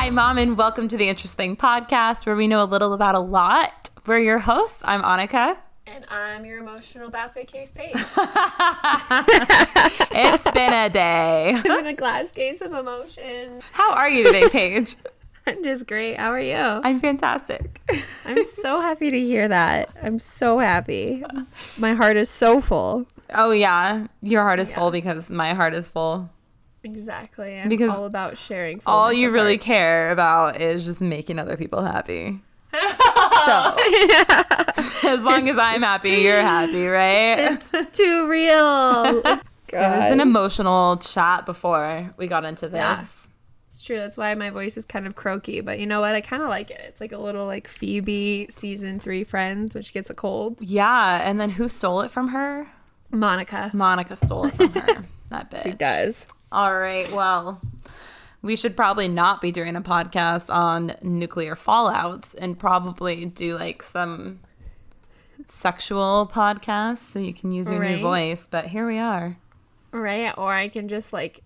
Hi, Mom, and welcome to the Interesting Podcast, where we know a little about a lot. We're your hosts. I'm Annika. And I'm your emotional basket case, Paige. It's been a day. It's been a glass case of emotion. How are you today, Paige? I'm just great. How are you? I'm fantastic. I'm so happy to hear that. I'm so happy. My heart is so full. Oh, yeah. Your heart is full because my heart is full. Exactly. I'm all about sharing. All you really care about is just making other people happy. So, yeah. As long as I'm happy, you're happy, right? It's too real. God. It was an emotional chat before we got into this. Yeah. It's true. That's why my voice is kind of croaky. But you know what? I kind of like it. It's like a little like Phoebe season 3 Friends when she gets a cold. Yeah. And then who stole it from her? Monica. Monica stole it from her. That bitch. She does. All right. Well, we should probably not be doing a podcast on nuclear fallouts and probably do like some sexual podcast so you can use your new voice. But here we are. Right. Or I can just like,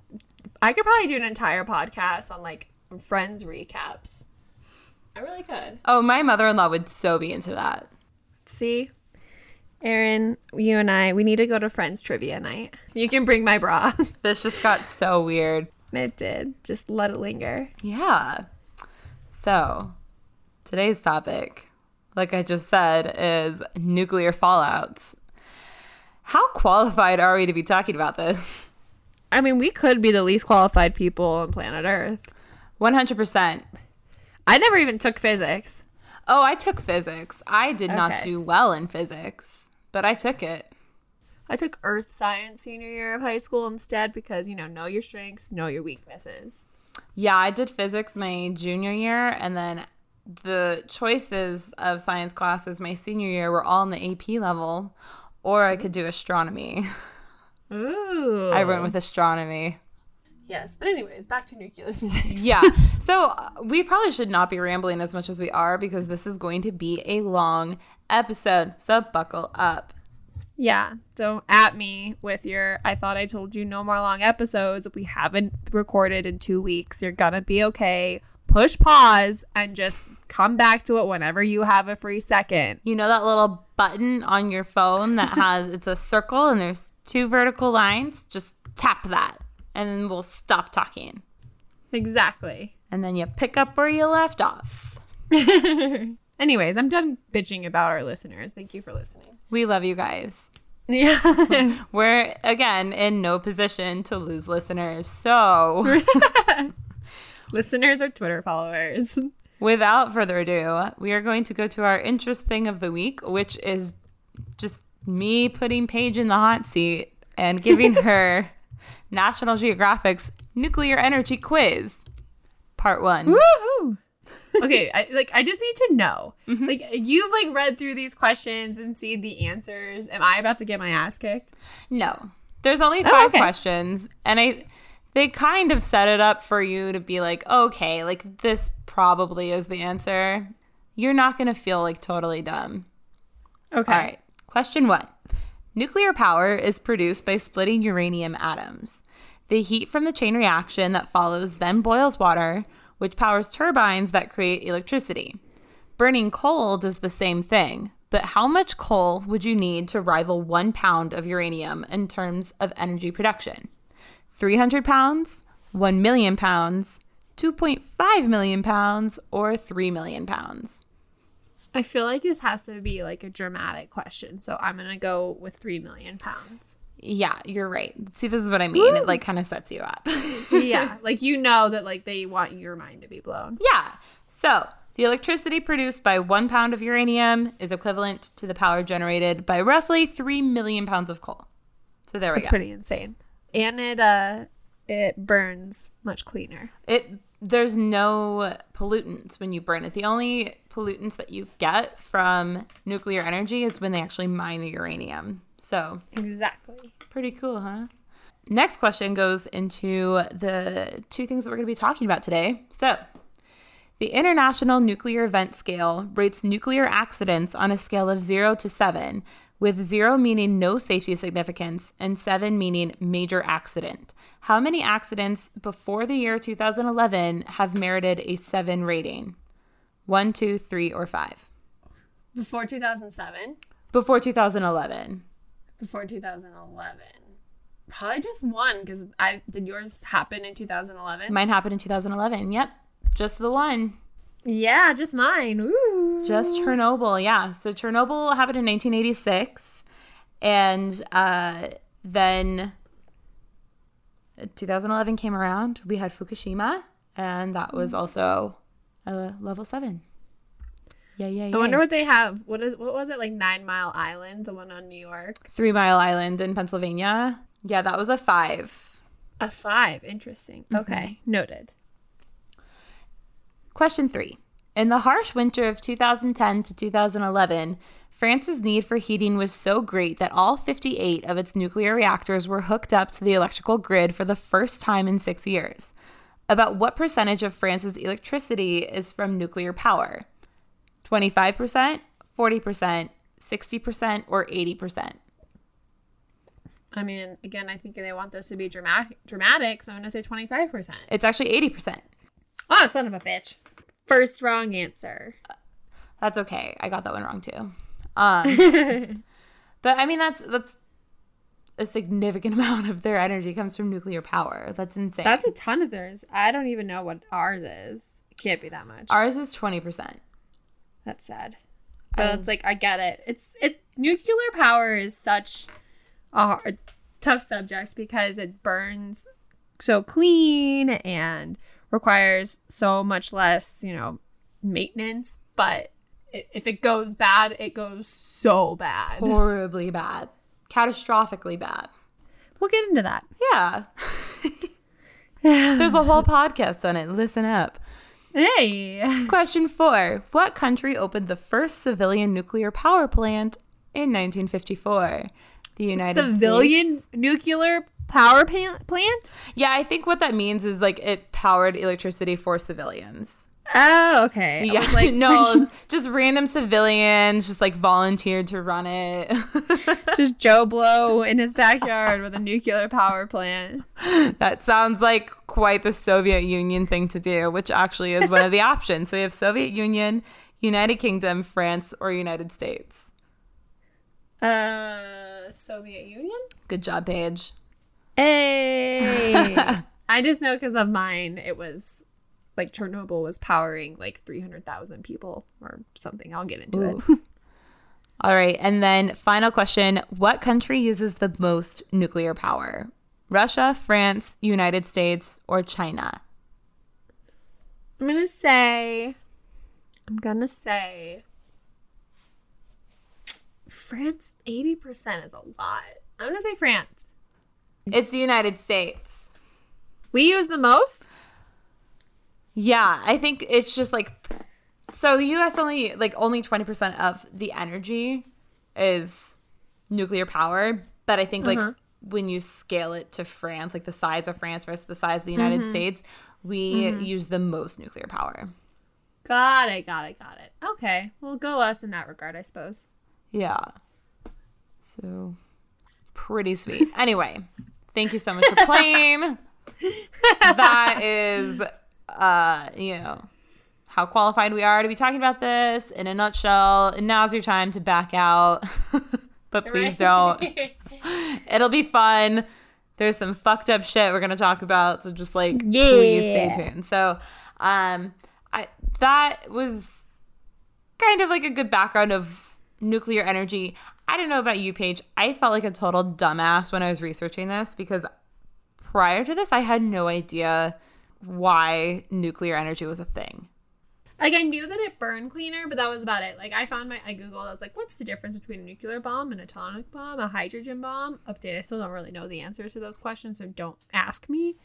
I could probably do an entire podcast on like Friends recaps. I really could. Oh, my mother-in-law would so be into that. See? Erin, you and I, we need to go to Friends trivia night. You can bring my bra. This just got so weird. It did. Just let it linger. Yeah. So, today's topic, like I just said, is nuclear fallouts. How qualified are we to be talking about this? I mean, we could be the least qualified people on planet Earth. 100%. I never even took physics. Oh, I took physics. I did not do well in physics. But I took it. I took earth science senior year of high school instead because, you know your strengths, know your weaknesses. Yeah, I did physics my junior year, and then the choices of science classes my senior year were all in the AP level, or I could do astronomy. Ooh. I went with astronomy. Yes, but anyways, back to nuclear physics. Yeah, so we probably should not be rambling as much as we are because this is going to be a long episode, so buckle up. Yeah, don't at me with your I thought I told you no more long episodes. If we haven't recorded in 2 weeks, you're gonna be okay. Push pause and just come back to it whenever you have a free second. You know that little button on your phone that has, it's a circle and there's 2 vertical lines? Just tap that. And then we'll stop talking. Exactly. And then you pick up where you left off. Anyways, I'm done bitching about our listeners. Thank you for listening. We love you guys. Yeah. We're, again, in no position to lose listeners. So. Listeners are Twitter followers. Without further ado, we are going to go to our interesting of the week, which is just me putting Paige in the hot seat and giving her... National Geographic's Nuclear Energy Quiz, Part 1. Woohoo! Okay, I just need to know. Mm-hmm. Like, you've, like, read through these questions and seen the answers. Am I about to get my ass kicked? No. There's only 5 questions, and they kind of set it up for you to be like, okay, like, this probably is the answer. You're not going to feel, like, totally dumb. Okay. All right. Question 1. Nuclear power is produced by splitting uranium atoms. The heat from the chain reaction that follows then boils water, which powers turbines that create electricity. Burning coal does the same thing, but how much coal would you need to rival 1 pound of uranium in terms of energy production? 300 pounds, 1 million pounds, 2.5 million pounds, or 3 million pounds? I feel like this has to be, like, a dramatic question, so I'm going to go with 3 million pounds. Yeah, you're right. See, this is what I mean. Woo! It, like, kind of sets you up. Yeah. Like, you know that, like, they want your mind to be blown. Yeah. So, the electricity produced by 1 pound of uranium is equivalent to the power generated by roughly 3 million pounds of coal. So, there we go. It's pretty insane. And it burns much cleaner. There's no pollutants when you burn it. The only pollutants that you get from nuclear energy is when they actually mine the uranium. So exactly. Pretty cool, huh? Next question goes into the 2 things that we're going to be talking about today. So the International Nuclear Event Scale rates nuclear accidents on a scale of 0 to 7, with 0 meaning no safety significance and 7 meaning major accident. How many accidents before the year 2011 have merited a 7 rating? 1, 2, 3, or 5? Before 2007? Before 2011. Before 2011. Probably just one, because did yours happen in 2011? Mine happened in 2011, yep. Just the one. Yeah, just mine. Ooh. Just Chernobyl, yeah. So Chernobyl happened in 1986, and then 2011 came around. We had Fukushima, and that was also a level 7. Yeah. I wonder what they have. What was it, like 9 Mile Island, the one on New York? 3 Mile Island in Pennsylvania. Yeah, that was a 5. A 5, interesting. Mm-hmm. Okay, noted. Question 3. In the harsh winter of 2010 to 2011, France's need for heating was so great that all 58 of its nuclear reactors were hooked up to the electrical grid for the first time in 6 years. About what percentage of France's electricity is from nuclear power? 25%, 40%, 60%, or 80%? I mean, again, I think they want this to be dramatic, so I'm going to say 25%. It's actually 80%. Oh, son of a bitch. First wrong answer. That's okay. I got that one wrong, too. But, I mean, that's a significant amount of their energy comes from nuclear power. That's insane. That's a ton of theirs. I don't even know what ours is. It can't be that much. Ours is 20%. That's sad. But it's like, I get it. Nuclear power is such a tough subject because it burns so clean and requires so much less, maintenance, but if it goes bad, it goes so bad. Horribly bad. Catastrophically bad. We'll get into that. Yeah. There's a whole podcast on it. Listen up. Hey. Question 4. What country opened the first civilian nuclear power plant in 1954? The United States. Civilian nuclear power plant? Yeah, I think what that means is like it powered electricity for civilians. Oh, okay. Yeah, like no, just random civilians just like volunteered to run it. Just Joe Blow in his backyard with a nuclear power plant. That sounds like quite the Soviet Union thing to do, which actually is one of the options. So we have Soviet Union, United Kingdom, France, or United States. Soviet Union? Good job, Paige. Hey. I just know because of mine, it was like Chernobyl was powering like 300,000 people or something. I'll get into it. All right. And then final question. What country uses the most nuclear power? Russia, France, United States, or China? I'm going to say France. 80% is a lot. I'm going to say France. It's the United States. We use the most? Yeah, I think it's just like, so the U.S. only 20% of the energy is nuclear power. But I think like when you scale it to France, like the size of France versus the size of the United States, we use the most nuclear power. Got it. Okay. Well, go us in that regard, I suppose. Yeah. So pretty sweet. Anyway. Thank you so much for playing. That is, how qualified we are to be talking about this in a nutshell. And now's your time to back out. But please don't. It'll be fun. There's some fucked up shit we're going to talk about. So just please stay tuned. So that was kind of like a good background of nuclear energy. I don't know about you, Paige. I felt like a total dumbass when I was researching this because prior to this, I had no idea why nuclear energy was a thing. Like, I knew that it burned cleaner, but that was about it. Like, I Googled, I was like, what's the difference between a nuclear bomb, an atomic bomb, a hydrogen bomb? Update, I still don't really know the answers to those questions, so don't ask me.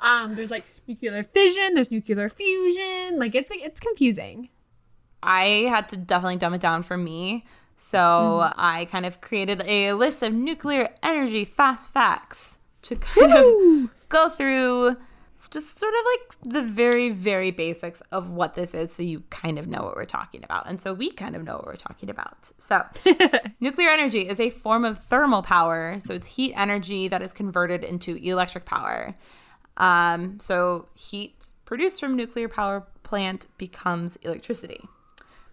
There's, nuclear fission, there's nuclear fusion. It's confusing. I had to definitely dumb it down for me. So I kind of created a list of nuclear energy fast facts to kind of go through just sort of like the very, very basics of what this is, so you kind of know what we're talking about. And so we kind of know what we're talking about. So nuclear energy is a form of thermal power. So it's heat energy that is converted into electric power. So heat produced from nuclear power plant becomes electricity.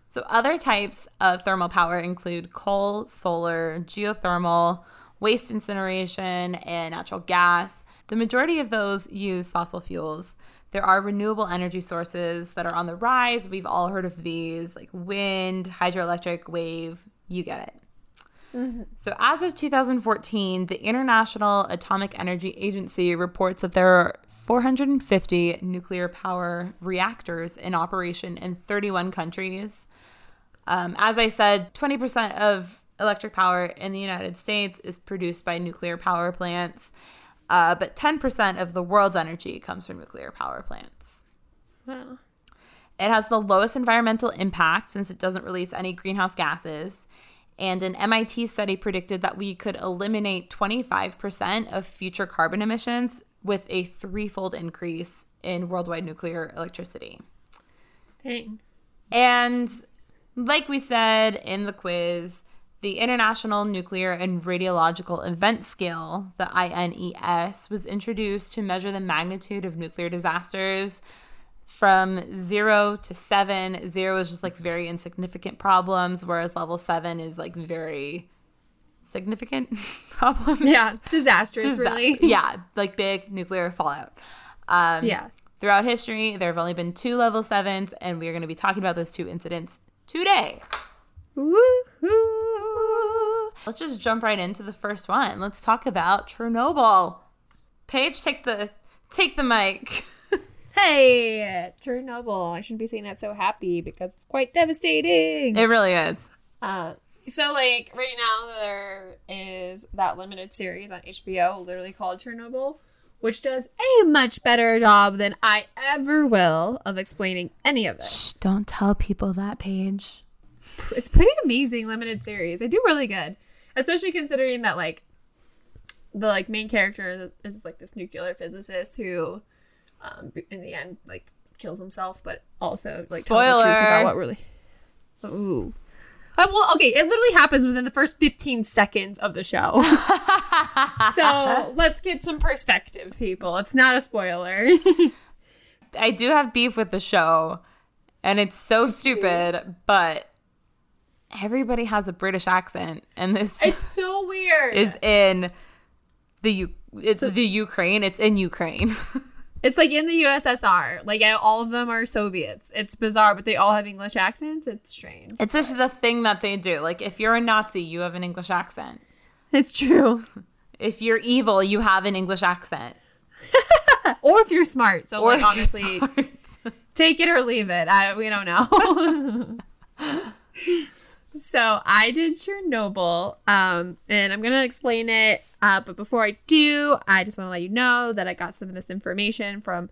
So other types of thermal power include coal, solar, geothermal, waste incineration, and natural gas. The majority of those use fossil fuels. There are renewable energy sources that are on the rise. We've all heard of these, like wind, hydroelectric, wave, you get it. Mm-hmm. So as of 2014, the International Atomic Energy Agency reports that there are 450 nuclear power reactors in operation in 31 countries. As I said, 20% of electric power in the United States is produced by nuclear power plants, but 10% of the world's energy comes from nuclear power plants. Wow. It has the lowest environmental impact since it doesn't release any greenhouse gases. And an MIT study predicted that we could eliminate 25% of future carbon emissions with a threefold increase in worldwide nuclear electricity. Dang. And like we said in the quiz, the International Nuclear and Radiological Event Scale, the INES, was introduced to measure the magnitude of nuclear disasters from 0 to 7. 0 is just like very insignificant problems, whereas level 7 is like very significant problems. Yeah, disastrous, really. Yeah, like big nuclear fallout. Yeah. Throughout history, there have only been 2 level 7s, and we are going to be talking about those 2 incidents today. Woo-hoo. Let's just jump right into the first one. Let's talk about Chernobyl. Paige, take the mic. Hey, Chernobyl. I shouldn't be saying that so happy because it's quite devastating. It really is. So, like, right now there is that limited series on HBO literally called Chernobyl, which does a much better job than I ever will of explaining any of this. Shh, don't tell people that, Paige. It's pretty amazing limited series. They do really good, especially considering that, like, the, like, main character is, like, this nuclear physicist who, in the end, like, kills himself, but also, like, tells the truth about what really... Ooh. Well, okay, it literally happens within the first 15 seconds of the show. So let's get some perspective, people. It's not a spoiler. I do have beef with the show, and it's so stupid, but everybody has a British accent, and this it's so weird. Is in the Ukraine. It's in Ukraine. It's like in the USSR. Like all of them are Soviets. It's bizarre, but they all have English accents. It's strange. It's just the thing that they do. Like if you're a Nazi, you have an English accent. It's true. If you're evil, you have an English accent. Or if you're smart. So like, obviously, take it or leave it. We don't know. So I did Chernobyl, and I'm going to explain it. But before I do, I just want to let you know that I got some of this information from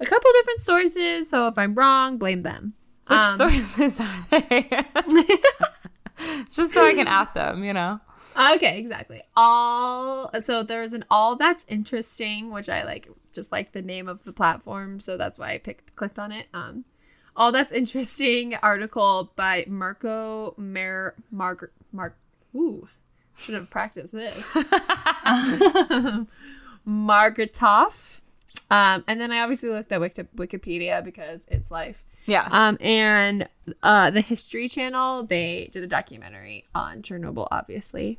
a couple different sources. So if I'm wrong, blame them. Which sources are they? Just so I can at them, you know? Okay, exactly. So there was an All That's Interesting, which I like, just like the name of the platform. So that's why I clicked on it. All That's Interesting article by Marco should have practiced this. Margatoff. And then I obviously looked at Wikipedia because it's life. Yeah. And the History Channel, they did a documentary on Chernobyl, obviously.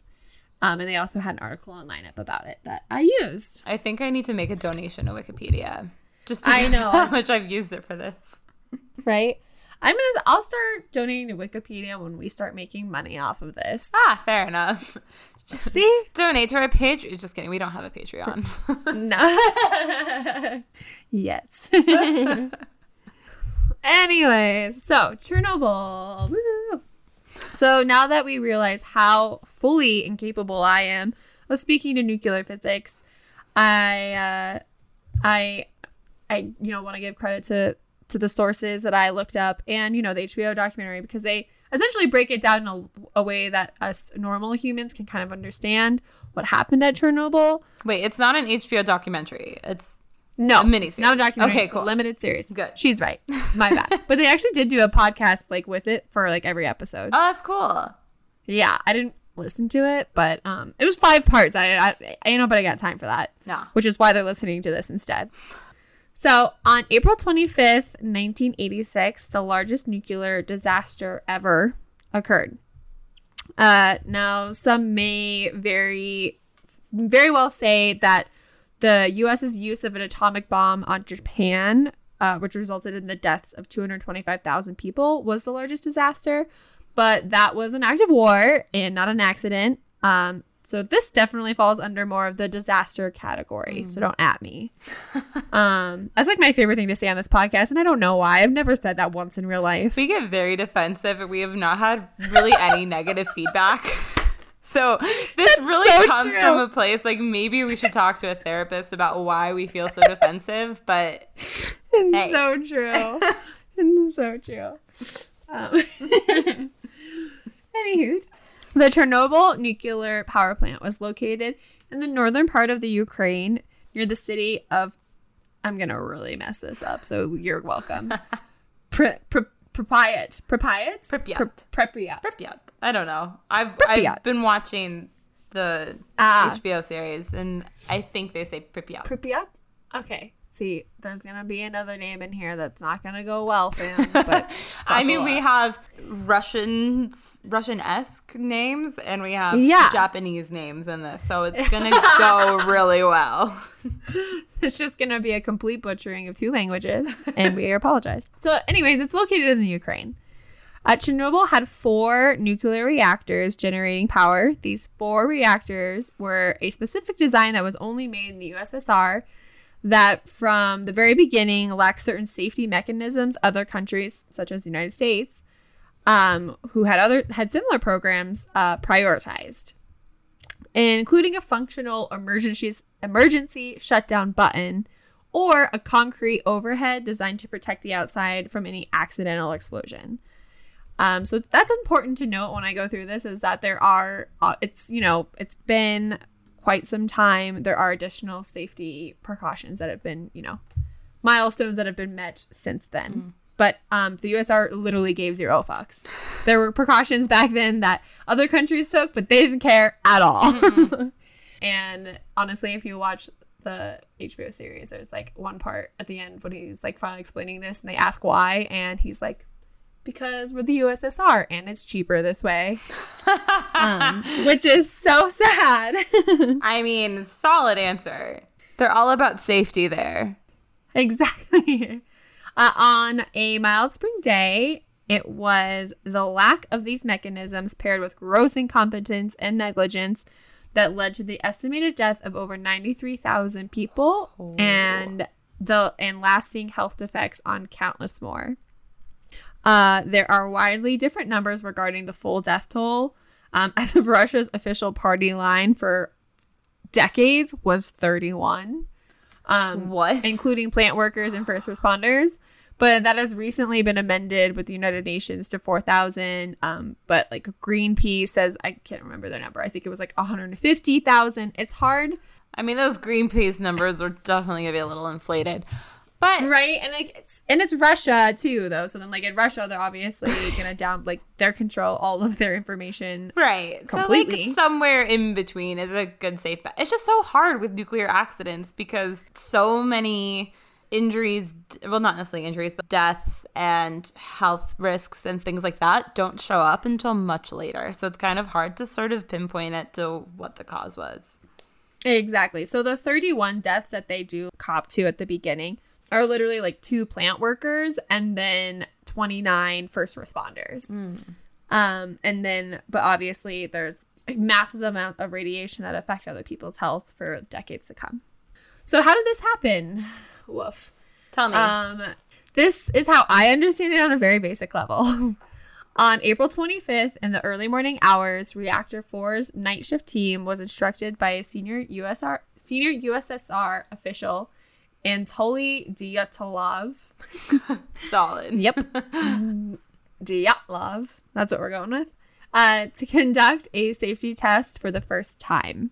And they also had an article on Lineup about it that I used. I think I need to make a donation to Wikipedia. Just to know how much I've used it for this. Right? I'll start donating to Wikipedia when we start making money off of this. Ah, fair enough. Just see? Donate to our Patreon. Just kidding. We don't have a Patreon. No. Yet. Anyways, so Chernobyl. Woo. So now that we realize how fully incapable I am of speaking to nuclear physics, I want to give credit to the sources that I looked up and, the HBO documentary, because they essentially break it down in a way that us normal humans can kind of understand what happened at Chernobyl. Wait, it's not an HBO documentary. It's No. A miniseries. Not a documentary. Okay, cool. It's a limited series. Good. She's right. My bad. But they actually did do a podcast like with it for like every episode. Oh, that's cool. Yeah. I didn't listen to it, but it was 5 parts. I ain't nobody got time for that. No. Which is why they're listening to this instead. So on April 25th, 1986, the largest nuclear disaster ever occurred. Now, some may very well say that the U.S.'s use of an atomic bomb on Japan, which resulted in the deaths of 225,000 people, was the largest disaster. But that was an act of war and not an accident. So this definitely falls under more of the disaster category. Mm. So don't at me. That's like my favorite thing to say on this podcast. And I don't know why. I've never said that once in real life. We get very defensive and we have not had really any negative feedback. So this comes from a place like maybe we should talk to a therapist about why we feel so defensive. But it's so true. It's so true. Anywho, the Chernobyl nuclear power plant was located in the northern part of the Ukraine near the city of, I'm going to really mess this up, so you're welcome, Pripyat. I don't know. I've been watching the HBO series, and I think they say Pripyat. Pripyat? Okay. See, there's going to be another name in here that's not going to go well, fam. But I mean, we have Russian-esque names, and we have Japanese names in this. So it's going to go really well. It's just going to be a complete butchering of 2 languages, and we apologize. So anyways, it's located in the Ukraine. Chernobyl had 4 nuclear reactors generating power. These 4 reactors were a specific design that was only made in the USSR, that from the very beginning lacks certain safety mechanisms other countries, such as the United States, who had similar programs, prioritized, including a functional emergency shutdown button or a concrete overhead designed to protect the outside from any accidental explosion. So that's important to note when I go through this, is that there are, it's been quite some time, there are additional safety precautions that have been, milestones that have been met since then. Mm. But the USSR literally gave 0 fucks. There were precautions back then that other countries took, but they didn't care at all. Mm-hmm. And honestly, if you watch the HBO series, there's like one part at the end when he's like finally explaining this and they ask why. And he's like, because we're the USSR and it's cheaper this way, which is so sad. I mean, solid answer. They're all about safety there. Exactly. On a mild spring day, it was the lack of these mechanisms paired with gross incompetence and negligence that led to the estimated death of over 93,000 people and lasting health effects on countless more. There are widely different numbers regarding the full death toll. As of Russia's official party line for decades was 31. Including plant workers and first responders. But that has recently been amended with the United Nations to 4,000. But like Greenpeace says, I can't remember their number. I think it was like 150,000. It's hard. I mean, those Greenpeace numbers are definitely going to be a little inflated. But, right, and like it's Russia too, though. So then, like in Russia, they're obviously gonna control all of their information, right? Completely. So like somewhere in between is a good safe bet. It's just so hard with nuclear accidents because so many injuries, well, not necessarily injuries, but deaths and health risks and things like that don't show up until much later. So it's kind of hard to sort of pinpoint it to what the cause was. Exactly. So the 31 deaths that they do cop to at the beginning are literally like 2 plant workers and then 29 first responders. Mm. But obviously there's a massive amount of radiation that affect other people's health for decades to come. So how did this happen? Woof. Tell me. This is how I understand it on a very basic level. On April 25th, in the early morning hours, Reactor 4's night shift team was instructed by a senior USSR official, Anatoly Dyatlov. Solid. Yep. Dyatlov. That's what we're going with. To conduct a safety test for the first time.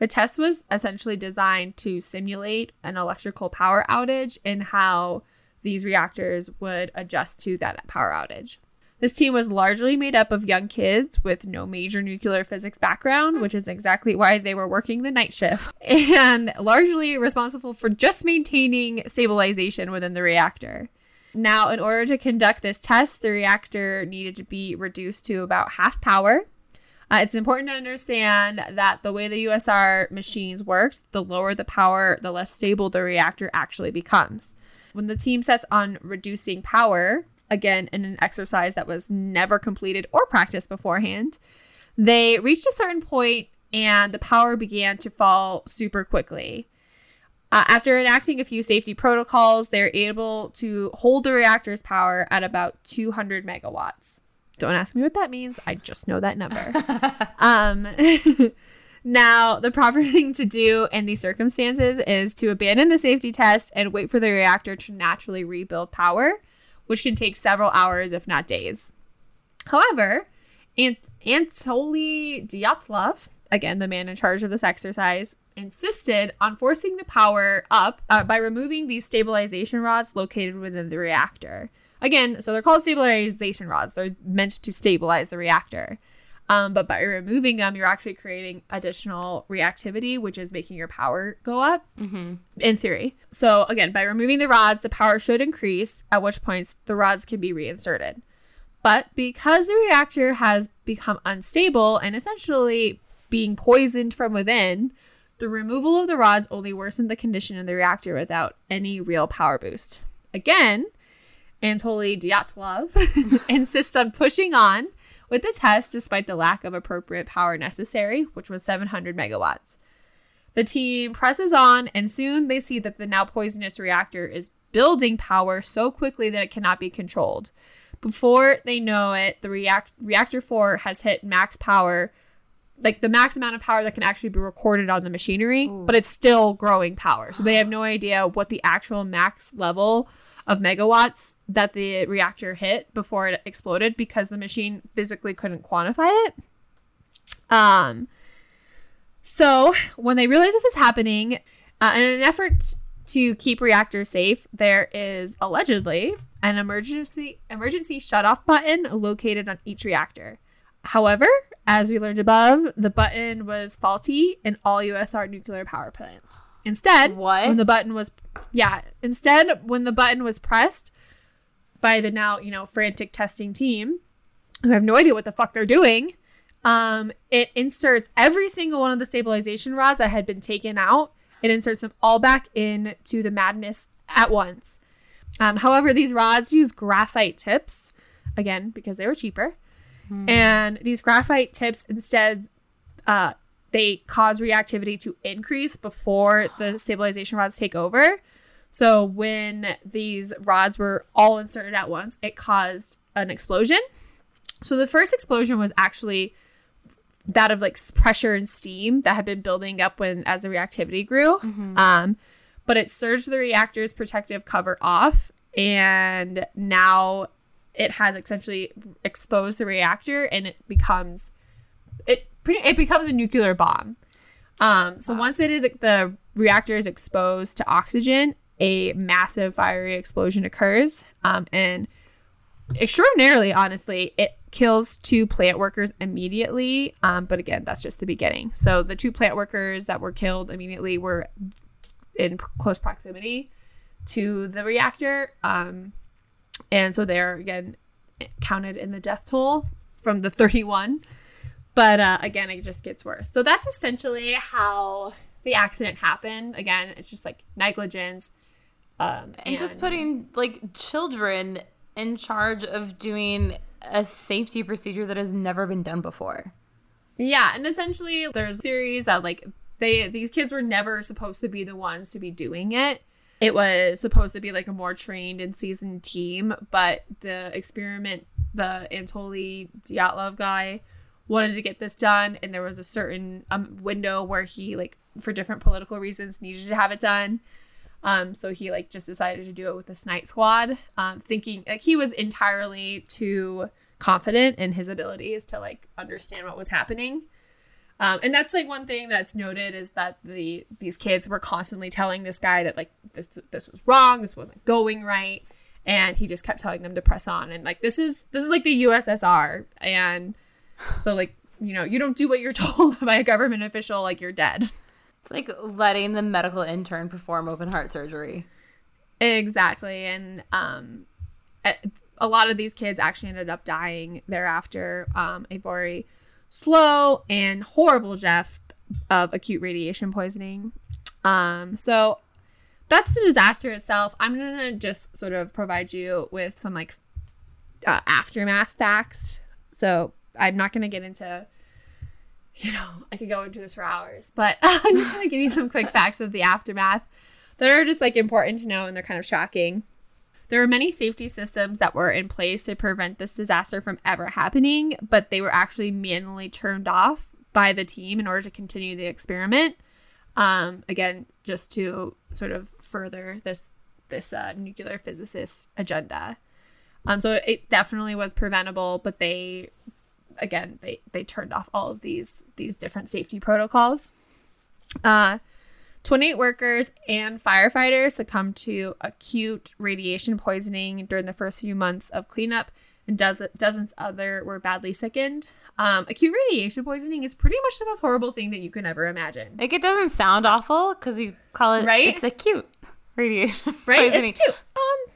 The test was essentially designed to simulate an electrical power outage and how these reactors would adjust to that power outage. This team was largely made up of young kids with no major nuclear physics background, which is exactly why they were working the night shift, and largely responsible for just maintaining stabilization within the reactor. Now, in order to conduct this test, the reactor needed to be reduced to about half power. It's important to understand that the way the USSR machines works, the lower the power, the less stable the reactor actually becomes. When the team sets on reducing power, again, in an exercise that was never completed or practiced beforehand, they reached a certain point and the power began to fall super quickly. After enacting a few safety protocols, they're able to hold the reactor's power at about 200 megawatts. Don't ask me what that means. I just know that number. Now, the proper thing to do in these circumstances is to abandon the safety test and wait for the reactor to naturally rebuild power, which can take several hours, if not days. However, Anatoly Dyatlov, again, the man in charge of this exercise, insisted on forcing the power up by removing these stabilization rods located within the reactor. Again, so they're called stabilization rods. They're meant to stabilize the reactor. But by removing them, you're actually creating additional reactivity, which is making your power go up, in theory. So again, by removing the rods, the power should increase, at which points the rods can be reinserted. But because the reactor has become unstable and essentially being poisoned from within, the removal of the rods only worsened the condition in the reactor without any real power boost. Again, Anatoly Dyatlov insists on pushing on with the test despite the lack of appropriate power necessary, which was 700 megawatts. The team presses on, and soon they see that the now poisonous reactor is building power so quickly that it cannot be controlled. Before they know it, the Reactor 4 has hit max power, like the max amount of power that can actually be recorded on the machinery, but it's still growing power. So they have no idea what the actual max level of megawatts that the reactor hit before it exploded, because the machine physically couldn't quantify it. So when they realize this is happening, in an effort to keep reactors safe, there is allegedly an emergency shutoff button located on each reactor. However, as we learned above, the button was faulty in all USSR nuclear power plants. Instead, when the button was pressed by the now, frantic testing team, who have no idea what the fuck they're doing, it inserts every single one of the stabilization rods that had been taken out. It inserts them all back into the madness at once. However, these rods use graphite tips, again, because they were cheaper. And these graphite tips instead... they cause reactivity to increase before the stabilization rods take over. So when these rods were all inserted at once, it caused an explosion. So the first explosion was actually that of pressure and steam that had been building up as the reactivity grew. But it surged the reactor's protective cover off, and now it has essentially exposed the reactor, and it becomes... It becomes a nuclear bomb. Once the reactor is exposed to oxygen, a massive fiery explosion occurs. And extraordinarily, honestly, it kills two plant workers immediately. But again, that's just the beginning. So the two plant workers that were killed immediately were in close proximity to the reactor. And so they're, again, counted in the death toll from the 31. But again, it just gets worse. So that's essentially how the accident happened. Again, it's just negligence. And just putting children in charge of doing a safety procedure that has never been done before. Yeah. And essentially there's theories that these kids were never supposed to be the ones to be doing it. It was supposed to be a more trained and seasoned team. But the experiment, the Anatoly Dyatlov guy, wanted to get this done, and there was a certain window where he for different political reasons needed to have it done, so he just decided to do it with this night squad, thinking he was entirely too confident in his abilities to understand what was happening. And that's like one thing that's noted is that these kids were constantly telling this guy that like this was wrong, this wasn't going right, and he just kept telling them to press on. And like this is like the USSR, and so like, you know, you don't do what you're told by a government official, like you're dead. It's like letting the medical intern perform open heart surgery. Exactly. And a lot of these kids actually ended up dying thereafter. A very slow and horrible death of acute radiation poisoning. So that's the disaster itself. I'm gonna just sort of provide you with some like aftermath facts. So I'm not gonna get into, you know, I could go into this for hours, but I'm just gonna give you some quick facts of the aftermath that are just like important to know, and they're kind of shocking. There were many safety systems that were in place to prevent this disaster from ever happening, but they were actually manually turned off by the team in order to continue the experiment. Again, just to sort of further this nuclear physicist agenda. So it definitely was preventable, but they turned off all of these different safety protocols. 28 workers and firefighters succumbed to acute radiation poisoning during the first few months of cleanup, and dozens other were badly sickened. Acute radiation poisoning is pretty much the most horrible thing that you can ever imagine. Like, it doesn't sound awful because you call it, right? It's acute radiation right? poisoning. It's cute.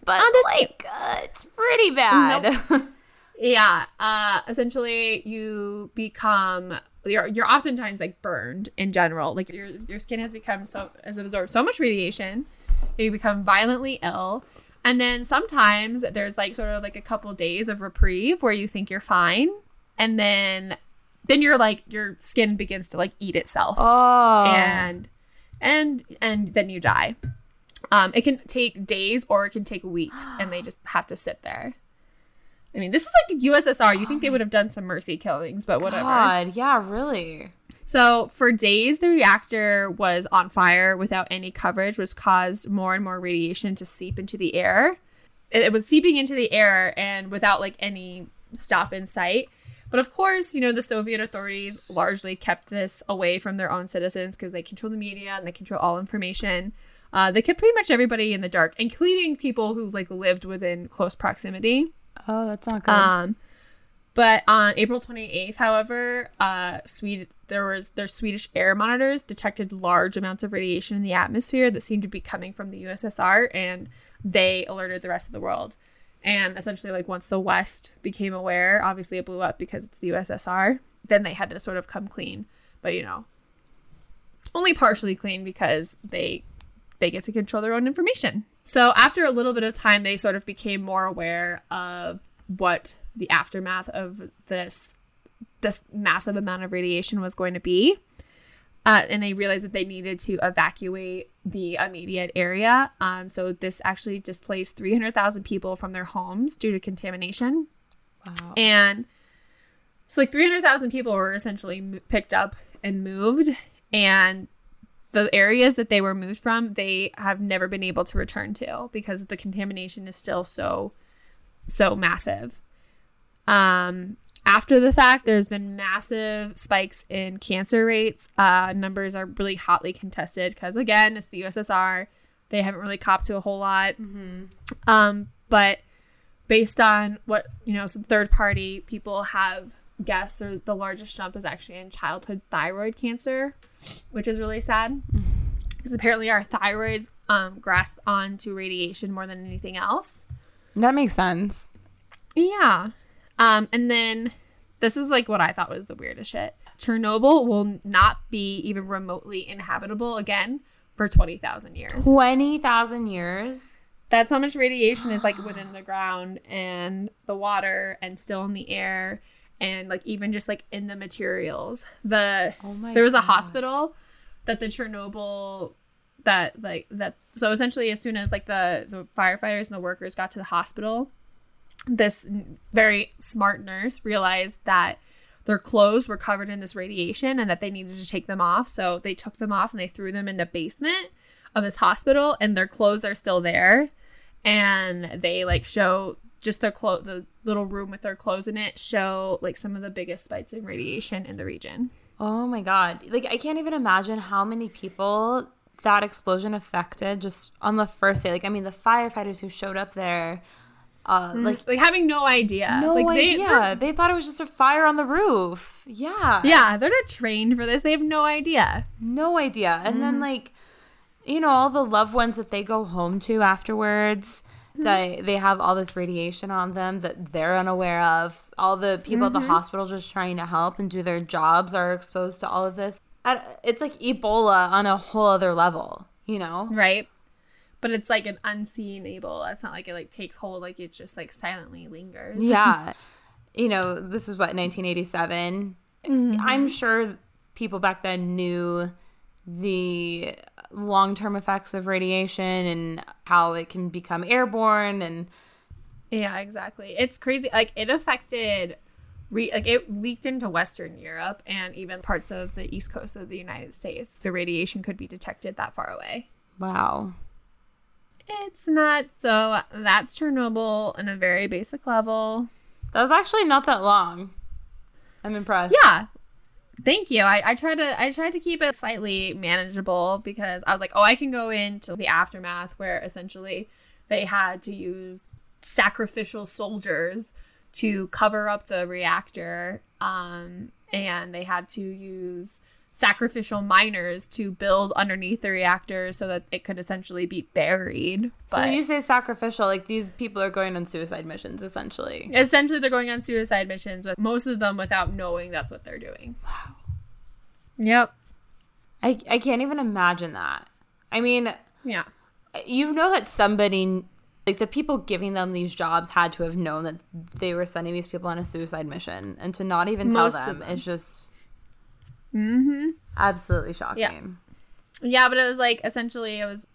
But like, it's pretty bad. Nope. Yeah. Essentially, you become... You're oftentimes like burned in general. Like your skin has absorbed so much radiation that you become violently ill. And then sometimes there's like sort of like a couple days of reprieve where you think you're fine, and then you're like your skin begins to like eat itself. Oh. And then you die. It can take days or it can take weeks, and they just have to sit there. I mean, this is like the USSR. You think they would have done some mercy killings, but whatever. God, yeah, really. So for days, the reactor was on fire without any coverage, which caused more and more radiation to seep into the air. It was seeping into the air and without like any stop in sight. But of course, you know, the Soviet authorities largely kept this away from their own citizens because they control the media and they control all information. They kept pretty much everybody in the dark, including people who like lived within close proximity. Oh, that's not good. But on April 28th, however, their Swedish air monitors detected large amounts of radiation in the atmosphere that seemed to be coming from the USSR, and they alerted the rest of the world. And essentially, like, once the West became aware, obviously it blew up because it's the USSR, then they had to sort of come clean. But, you know, only partially clean because they get to control their own information. So after a little bit of time, they sort of became more aware of what the aftermath of this massive amount of radiation was going to be. And they realized that they needed to evacuate the immediate area. So this actually displaced 300,000 people from their homes due to contamination. Wow. And so like 300,000 people were essentially picked up and moved, and the areas that they were moved from, they have never been able to return to because the contamination is still so massive. After the fact, there's been massive spikes in cancer rates. Numbers are really hotly contested because, again, it's the USSR. They haven't really copped to a whole lot. Mm-hmm. But based on what, you know, some third-party people have guessed, or the largest jump is actually in childhood thyroid cancer, which is really sad because apparently our thyroids grasp onto radiation more than anything else. That makes sense. Yeah. And then this is like what I thought was the weirdest shit. Chernobyl will not be even remotely inhabitable again for 20,000 years. 20,000 years? That's how much radiation is like within the ground and the water and still in the air. And like even just like in the materials, there was a hospital that the Chernobyl so essentially as soon as like the firefighters and the workers got to the hospital, this very smart nurse realized that their clothes were covered in this radiation and that they needed to take them off. So they took them off and they threw them in the basement of this hospital, and their clothes are still there, and they like show just the little room with their clothes in it, show like some of the biggest spikes in radiation in the region. Oh my God. Like, I can't even imagine how many people that explosion affected just on the first day. Like, I mean, the firefighters who showed up there, like having no idea. They thought it was just a fire on the roof. Yeah. Yeah. They're not trained for this. They have no idea. No idea. And then, like, you know, all the loved ones that they go home to afterwards, that they have all this radiation on them that they're unaware of. All the people at the hospital just trying to help and do their jobs are exposed to all of this. It's like Ebola on a whole other level, you know? Right. But it's like an unseen Ebola. It's not like it like takes hold. Like it just like silently lingers. Yeah. You know, this is what, 1987? I'm sure people back then knew the long-term effects of radiation and how it can become airborne and... Yeah, exactly. It's crazy. Like, it affected... it leaked into Western Europe and even parts of the East Coast of the United States. The radiation could be detected that far away. Wow. It's not. So that's Chernobyl on a very basic level. That was actually not that long. I'm impressed. Yeah. Thank you. I tried to keep it slightly manageable because I was like, oh, I can go into the aftermath where essentially they had to use sacrificial soldiers to cover up the reactor, and they had to use sacrificial miners to build underneath the reactor so that it could essentially be buried. But so when you say sacrificial, like, these people are going on suicide missions, essentially. Essentially, they're going on suicide missions, with most of them without knowing that's what they're doing. Wow. Yep. I can't even imagine that. I mean... Yeah. You know that somebody... Like, the people giving them these jobs had to have known that they were sending these people on a suicide mission. And to not even tell them is just absolutely shocking. Yeah, but it was, like, essentially it was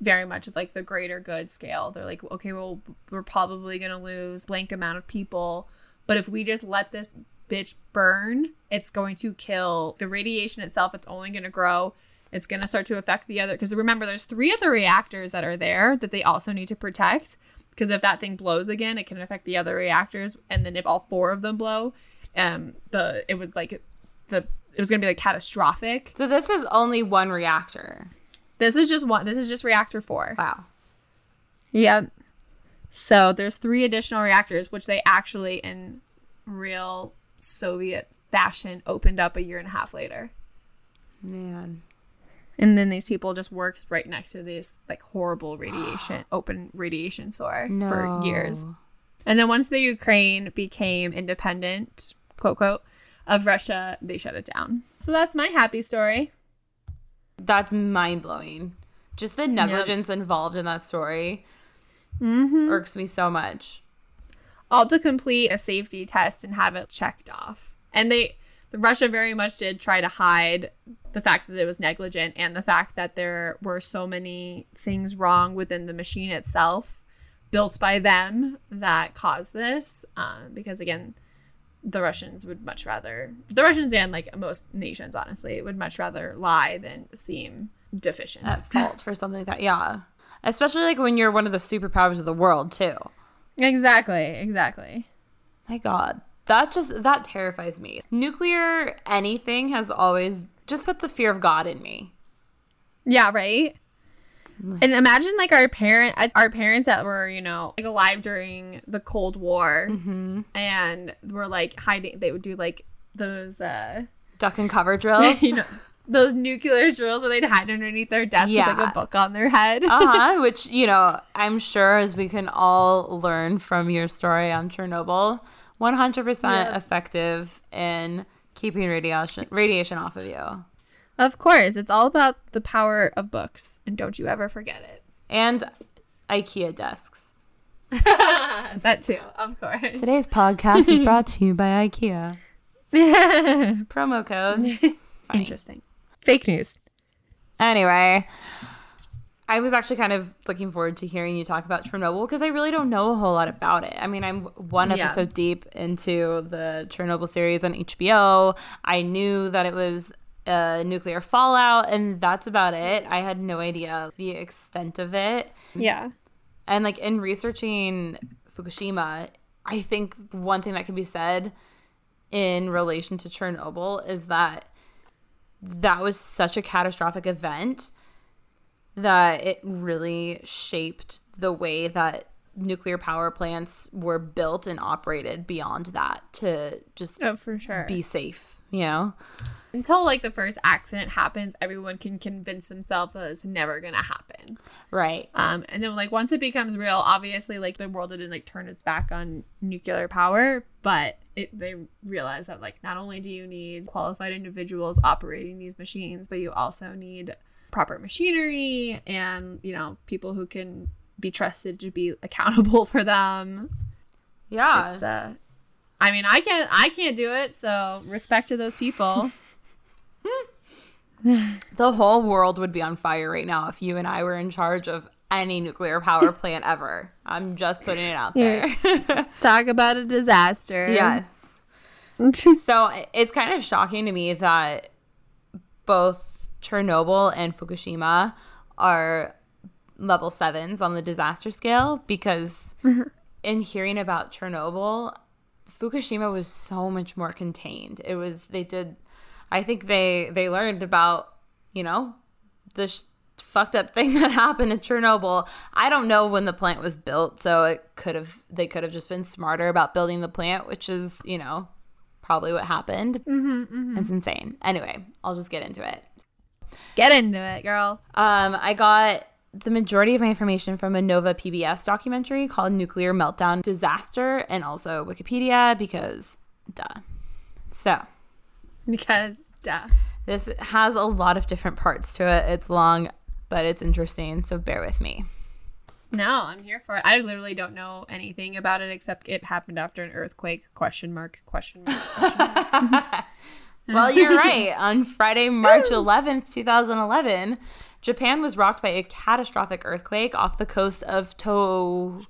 very much of, like, the greater good scale. They're like, okay, well, we're probably going to lose blank amount of people. But if we just let this bitch burn, it's going to kill the radiation itself. It's only going to grow. It's going to start to affect the other, because remember, there's 3 other reactors that are there that they also need to protect, because if that thing blows again, it can affect the other reactors. And then if all 4 of them blow, it was going to be like catastrophic. So this is only 1 reactor. This is just one. This is just Reactor 4. Wow. Yeah. So there's 3 additional reactors, which they actually, in real Soviet fashion, opened up a 1.5 years later. Man. And then these people just worked right next to this, like, horrible radiation, open radiation sore for years. And then once the Ukraine became independent, quote, quote, of Russia, they shut it down. So that's my happy story. That's mind-blowing. Just the negligence involved in that story irks me so much. All to complete a safety test and have it checked off. And Russia very much did try to hide the fact that it was negligent and the fact that there were so many things wrong within the machine itself built by them that caused this. Because, again, the Russians and, like, most nations, honestly, would much rather lie than seem deficient. At fault for something like that. Yeah. Especially, like, when you're one of the superpowers of the world, too. Exactly. My God. That terrifies me. Nuclear anything has always just put the fear of God in me. Yeah, right? And imagine, like, our parents that were, you know, like, alive during the Cold War and were, like, hiding. They would do, like, those... duck and cover drills? You know, those nuclear drills where they'd hide underneath their desk with, like, a book on their head. Which, you know, I'm sure, as we can all learn from your story on Chernobyl... 100% effective in keeping radiation off of you. Of course. It's all about the power of books, and don't you ever forget it. And IKEA desks. That too, of course. Today's podcast is brought to you by IKEA. Promo code. Funny. Interesting. Fake news. Anyway, I was actually kind of looking forward to hearing you talk about Chernobyl because I really don't know a whole lot about it. I mean, I'm one episode deep into the Chernobyl series on HBO. I knew that it was a nuclear fallout, and that's about it. I had no idea the extent of it. Yeah. And, like, in researching Fukushima, I think one thing that could be said in relation to Chernobyl is that that was such a catastrophic event that it really shaped the way that nuclear power plants were built and operated beyond that to just for sure be safe, you know? Until like the first accident happens, everyone can convince themselves that it's never gonna happen, right? And then like once it becomes real, obviously like the world didn't like turn its back on nuclear power, but they realize that like not only do you need qualified individuals operating these machines, but you also need proper machinery and, you know, people who can be trusted to be accountable for them. Yeah. It's, I mean, I can't do it, so respect to those people. The whole world would be on fire right now if you and I were in charge of any nuclear power plant ever. I'm just putting it out there. Talk about a disaster. Yes. So it's kind of shocking to me that both Chernobyl and Fukushima are level 7s on the disaster scale, because in hearing about Chernobyl, Fukushima was so much more contained. It was, I think they learned about, you know, the fucked up thing that happened at Chernobyl. I don't know when the plant was built, so they could have just been smarter about building the plant, which is, you know, probably what happened. It's insane. Anyway, I'll just get into it. Get into it, girl. I got the majority of my information from a Nova PBS documentary called Nuclear Meltdown Disaster, and also Wikipedia, because duh. So. Because duh. This has a lot of different parts to it. It's long, but it's interesting, so bear with me. No, I'm here for it. I literally don't know anything about it except it happened after an earthquake, question mark. Well, you're right. On Friday, March 11th, 2011, Japan was rocked by a catastrophic earthquake off the coast of Tohoku.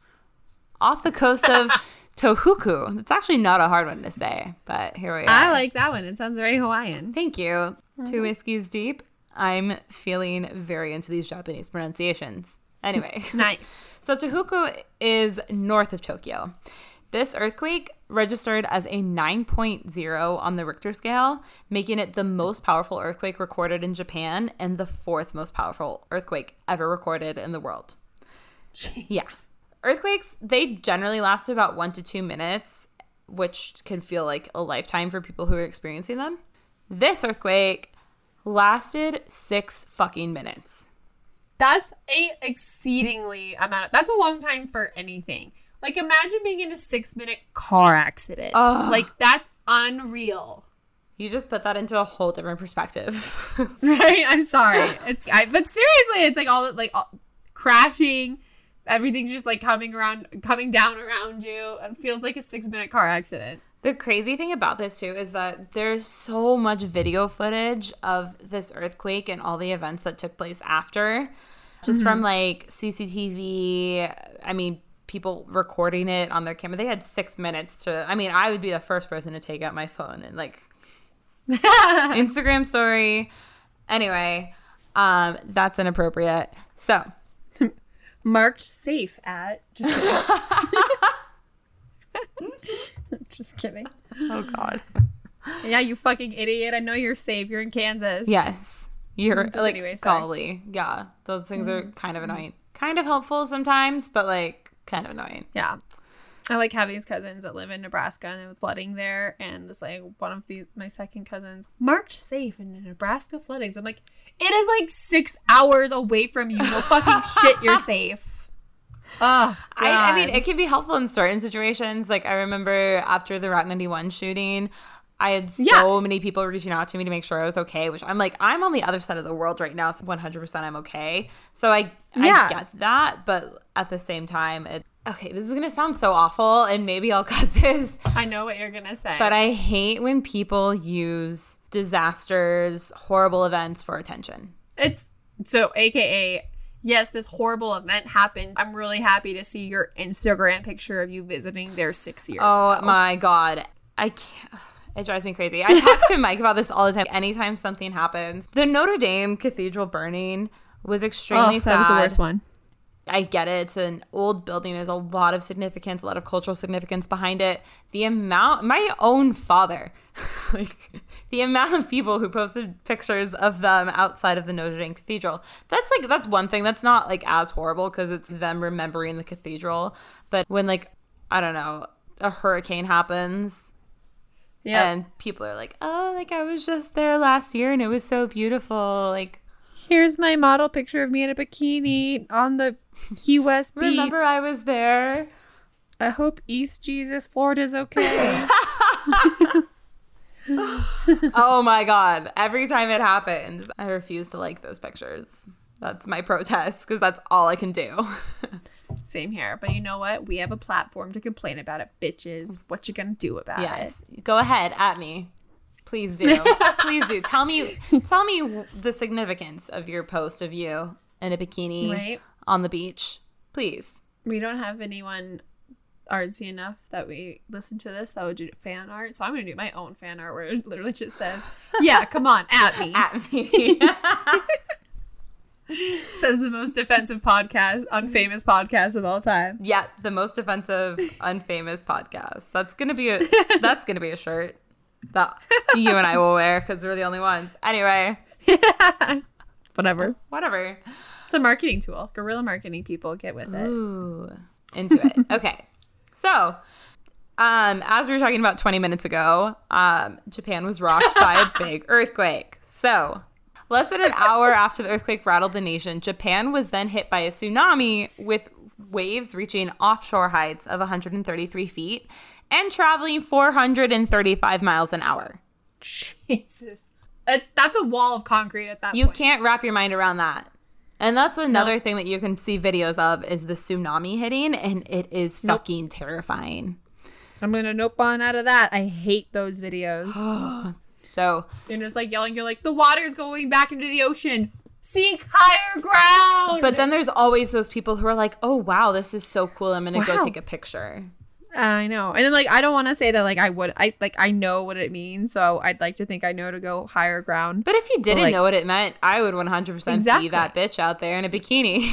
It's actually not a hard one to say, but here we are. I like that one. It sounds very Hawaiian. Thank you. Mm-hmm. 2 whiskeys deep. I'm feeling very into these Japanese pronunciations. Anyway. Nice. So Tohoku is north of Tokyo. This earthquake registered as a 9.0 on the Richter scale, making it the most powerful earthquake recorded in Japan and the 4th most powerful earthquake ever recorded in the world. Jeez. Yeah. Earthquakes, they generally last about 1 to 2 minutes, which can feel like a lifetime for people who are experiencing them. This earthquake lasted 6 fucking minutes. That's a exceedingly amount. That's a long time for anything. Like, imagine being in a 6-minute car accident. Ugh. Like, that's unreal. You just put that into a whole different perspective. Right? I'm sorry. But seriously, it's like all crashing. Everything's just like coming down around you. It feels like a 6-minute car accident. The crazy thing about this, too, is that there's so much video footage of this earthquake and all the events that took place after. Just from like CCTV, I mean, people recording it on their camera. They had 6 minutes to, I mean, I would be the first person to take out my phone and like Instagram story. Anyway, that's inappropriate. So marked safe at just kidding. Just kidding. Oh God. Yeah, you fucking idiot. I know you're safe. You're in Kansas. Yes. You're just like, anyway, golly. Yeah. Those things are kind of annoying. Kind of helpful sometimes, but like, kind of annoying. Yeah. I like have these cousins that live in Nebraska, and it was flooding there, and it's like one of my second cousins marked safe in Nebraska flooding. So I'm like, it is like 6 hours away from you. No fucking shit, you're safe. Oh, I mean, it can be helpful in certain situations. Like I remember after the Route 91 shooting, I had so many people reaching out to me to make sure I was okay, which I'm like, I'm on the other side of the world right now, so 100% I'm okay. So I get that, but at the same time, okay, this is going to sound so awful, and maybe I'll cut this. I know what you're going to say. But I hate when people use disasters, horrible events for attention. AKA, yes, this horrible event happened. I'm really happy to see your Instagram picture of you visiting there 6 years ago. Oh, my God. I can't. It drives me crazy. I talk to Mike about this all the time. Anytime something happens. The Notre Dame Cathedral burning was extremely sad. That was the worst one. I get it. It's an old building. There's a lot of significance, a lot of cultural significance behind it. The amount, my own father, like the amount of people who posted pictures of them outside of the Notre Dame Cathedral. That's one thing. That's not like as horrible because it's them remembering the cathedral. But when a hurricane happens. Yep. And people are like, oh, like I was just there last year and it was so beautiful. Like, here's my model picture of me in a bikini on the Key West Beach. Remember I was there. I hope East Jesus, Florida's okay. Oh my God. Every time it happens, I refuse to like those pictures. That's my protest because that's all I can do. Same here. But you know what? We have a platform to complain about it, bitches. What you gonna do about it? Yes. Go ahead. At me. Please do. Please do. Tell me the significance of your post of you in a bikini on the beach. Please. We don't have anyone artsy enough that we listen to this that would do fan art. So I'm going to do my own fan art where it literally just says, yeah, come on, at me. At me. Says the most defensive podcast, unfamous podcast of all time. Yeah, the most defensive, unfamous podcast. That's gonna be a shirt that you and I will wear because we're the only ones. Anyway, whatever. It's a marketing tool. Guerrilla marketing, people, get with it. Ooh, into it. Okay, so as we were talking about 20 minutes ago, Japan was rocked by a big earthquake. So. Less than an hour after the earthquake rattled the nation, Japan was then hit by a tsunami with waves reaching offshore heights of 133 feet and traveling 435 miles an hour. Jesus. That's a wall of concrete at that point. You can't wrap your mind around that. And that's another thing that you can see videos of is the tsunami hitting, and it is fucking terrifying. I'm going to nope on out of that. I hate those videos. So you're just like yelling, you're like, the water's going back into the ocean. Seek higher ground. But then there's always those people who are like, oh, wow, this is so cool. I'm going to go take a picture. I know. And then I don't want to say that I know what it means. So I'd like to think I know to go higher ground. But if you didn't know what it meant, I would 100% be that bitch out there in a bikini.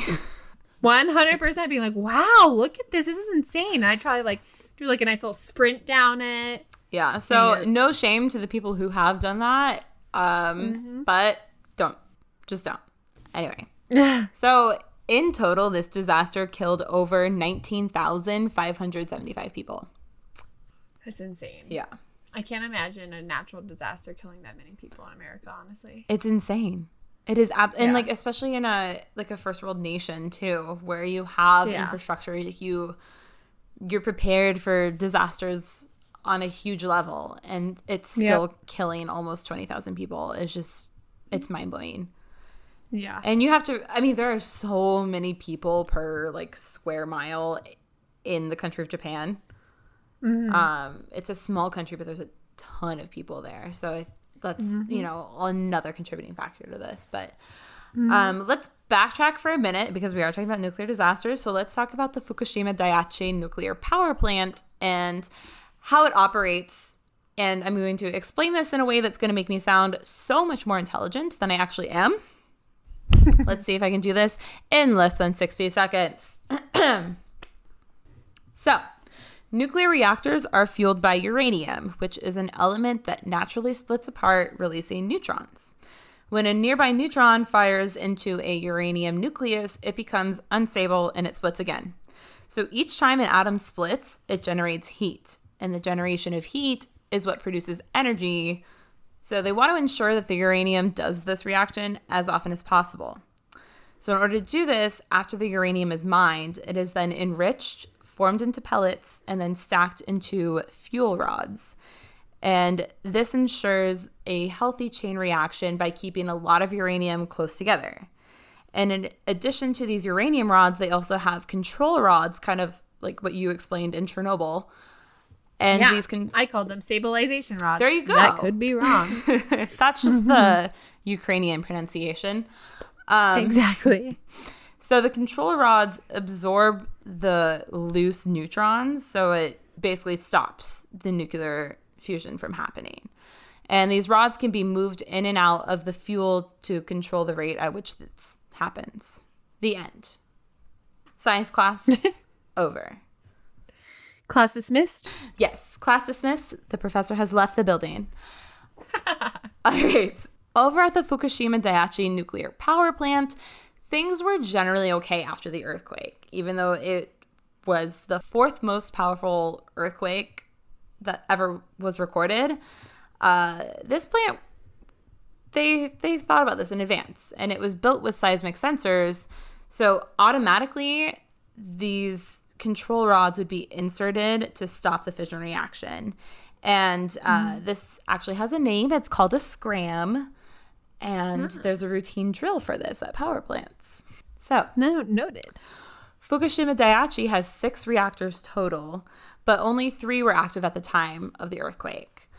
100% being like, wow, look at this. This is insane. And I'd probably do a nice little sprint down it. Yeah, so no shame to the people who have done that, but just don't. Anyway, so in total, this disaster killed over 19,575 people. That's insane. Yeah. I can't imagine a natural disaster killing that many people in America, honestly. It's insane. It is, and especially in a first world nation too, where you have infrastructure, you're prepared for disasters on a huge level, and it's still killing almost 20,000 people. It's mind-blowing. Yeah. And you have to, there are so many people per square mile in the country of Japan. Mm-hmm. It's a small country, but there's a ton of people there. So that's, another contributing factor to this. But let's backtrack for a minute because we are talking about nuclear disasters. So let's talk about the Fukushima Daiichi nuclear power plant and how it operates, and I'm going to explain this in a way that's going to make me sound so much more intelligent than I actually am. Let's see if I can do this in less than 60 seconds. So, nuclear reactors are fueled by uranium, which is an element that naturally splits apart, releasing neutrons. When a nearby neutron fires into a uranium nucleus, it becomes unstable and it splits again. So each time an atom splits, it generates heat. And the generation of heat is what produces energy. So they want to ensure that the uranium does this reaction as often as possible. So in order to do this, after the uranium is mined, it is then enriched, formed into pellets, and then stacked into fuel rods. And this ensures a healthy chain reaction by keeping a lot of uranium close together. And in addition to these uranium rods, they also have control rods, kind of like what you explained in Chernobyl. And these I called them stabilization rods. There you go. That could be wrong. That's just the Ukrainian pronunciation. Exactly. So the control rods absorb the loose neutrons, so it basically stops the nuclear fusion from happening. And these rods can be moved in and out of the fuel to control the rate at which this happens. The end. Science class over. Class dismissed? Yes. Class dismissed. The professor has left the building. All right. Over at the Fukushima Daiichi nuclear power plant, things were generally okay after the earthquake, even though it was the fourth most powerful earthquake that ever was recorded. This plant, they thought about this in advance, and it was built with seismic sensors, so automatically these control rods would be inserted to stop the fission reaction. And this actually has a name. It's called a scram. And there's a routine drill for this at power plants. So noted. Fukushima Daiichi has 6 reactors total, but only 3 were active at the time of the earthquake.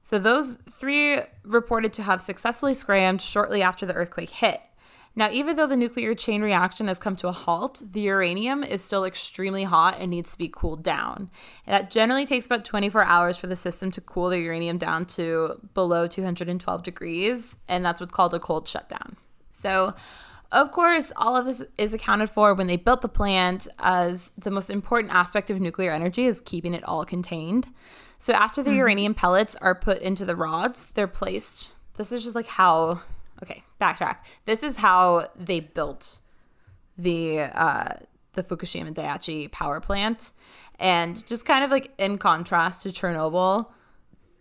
So those 3 reported to have successfully scrammed shortly after the earthquake hit. Now, even though the nuclear chain reaction has come to a halt, the uranium is still extremely hot and needs to be cooled down. That generally takes about 24 hours for the system to cool the uranium down to below 212 degrees, and that's what's called a cold shutdown. So, of course, all of this is accounted for when they built the plant, as the most important aspect of nuclear energy is keeping it all contained. So after the uranium pellets are put into the rods, they're placed. This is just like how... Okay, backtrack. This is how they built the Fukushima Daiichi power plant. And just kind of like in contrast to Chernobyl,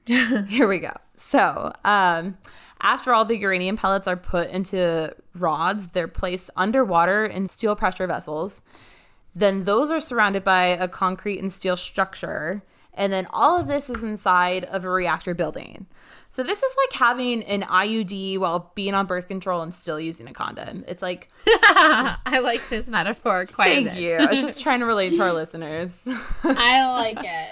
here we go. So after all the uranium pellets are put into rods, they're placed underwater in steel pressure vessels. Then those are surrounded by a concrete and steel structure. And then all of this is inside of a reactor building. So this is like having an IUD while being on birth control and still using a condom. It's like... I like this metaphor quite a bit. Thank you. I'm just trying to relate to our listeners. I like it.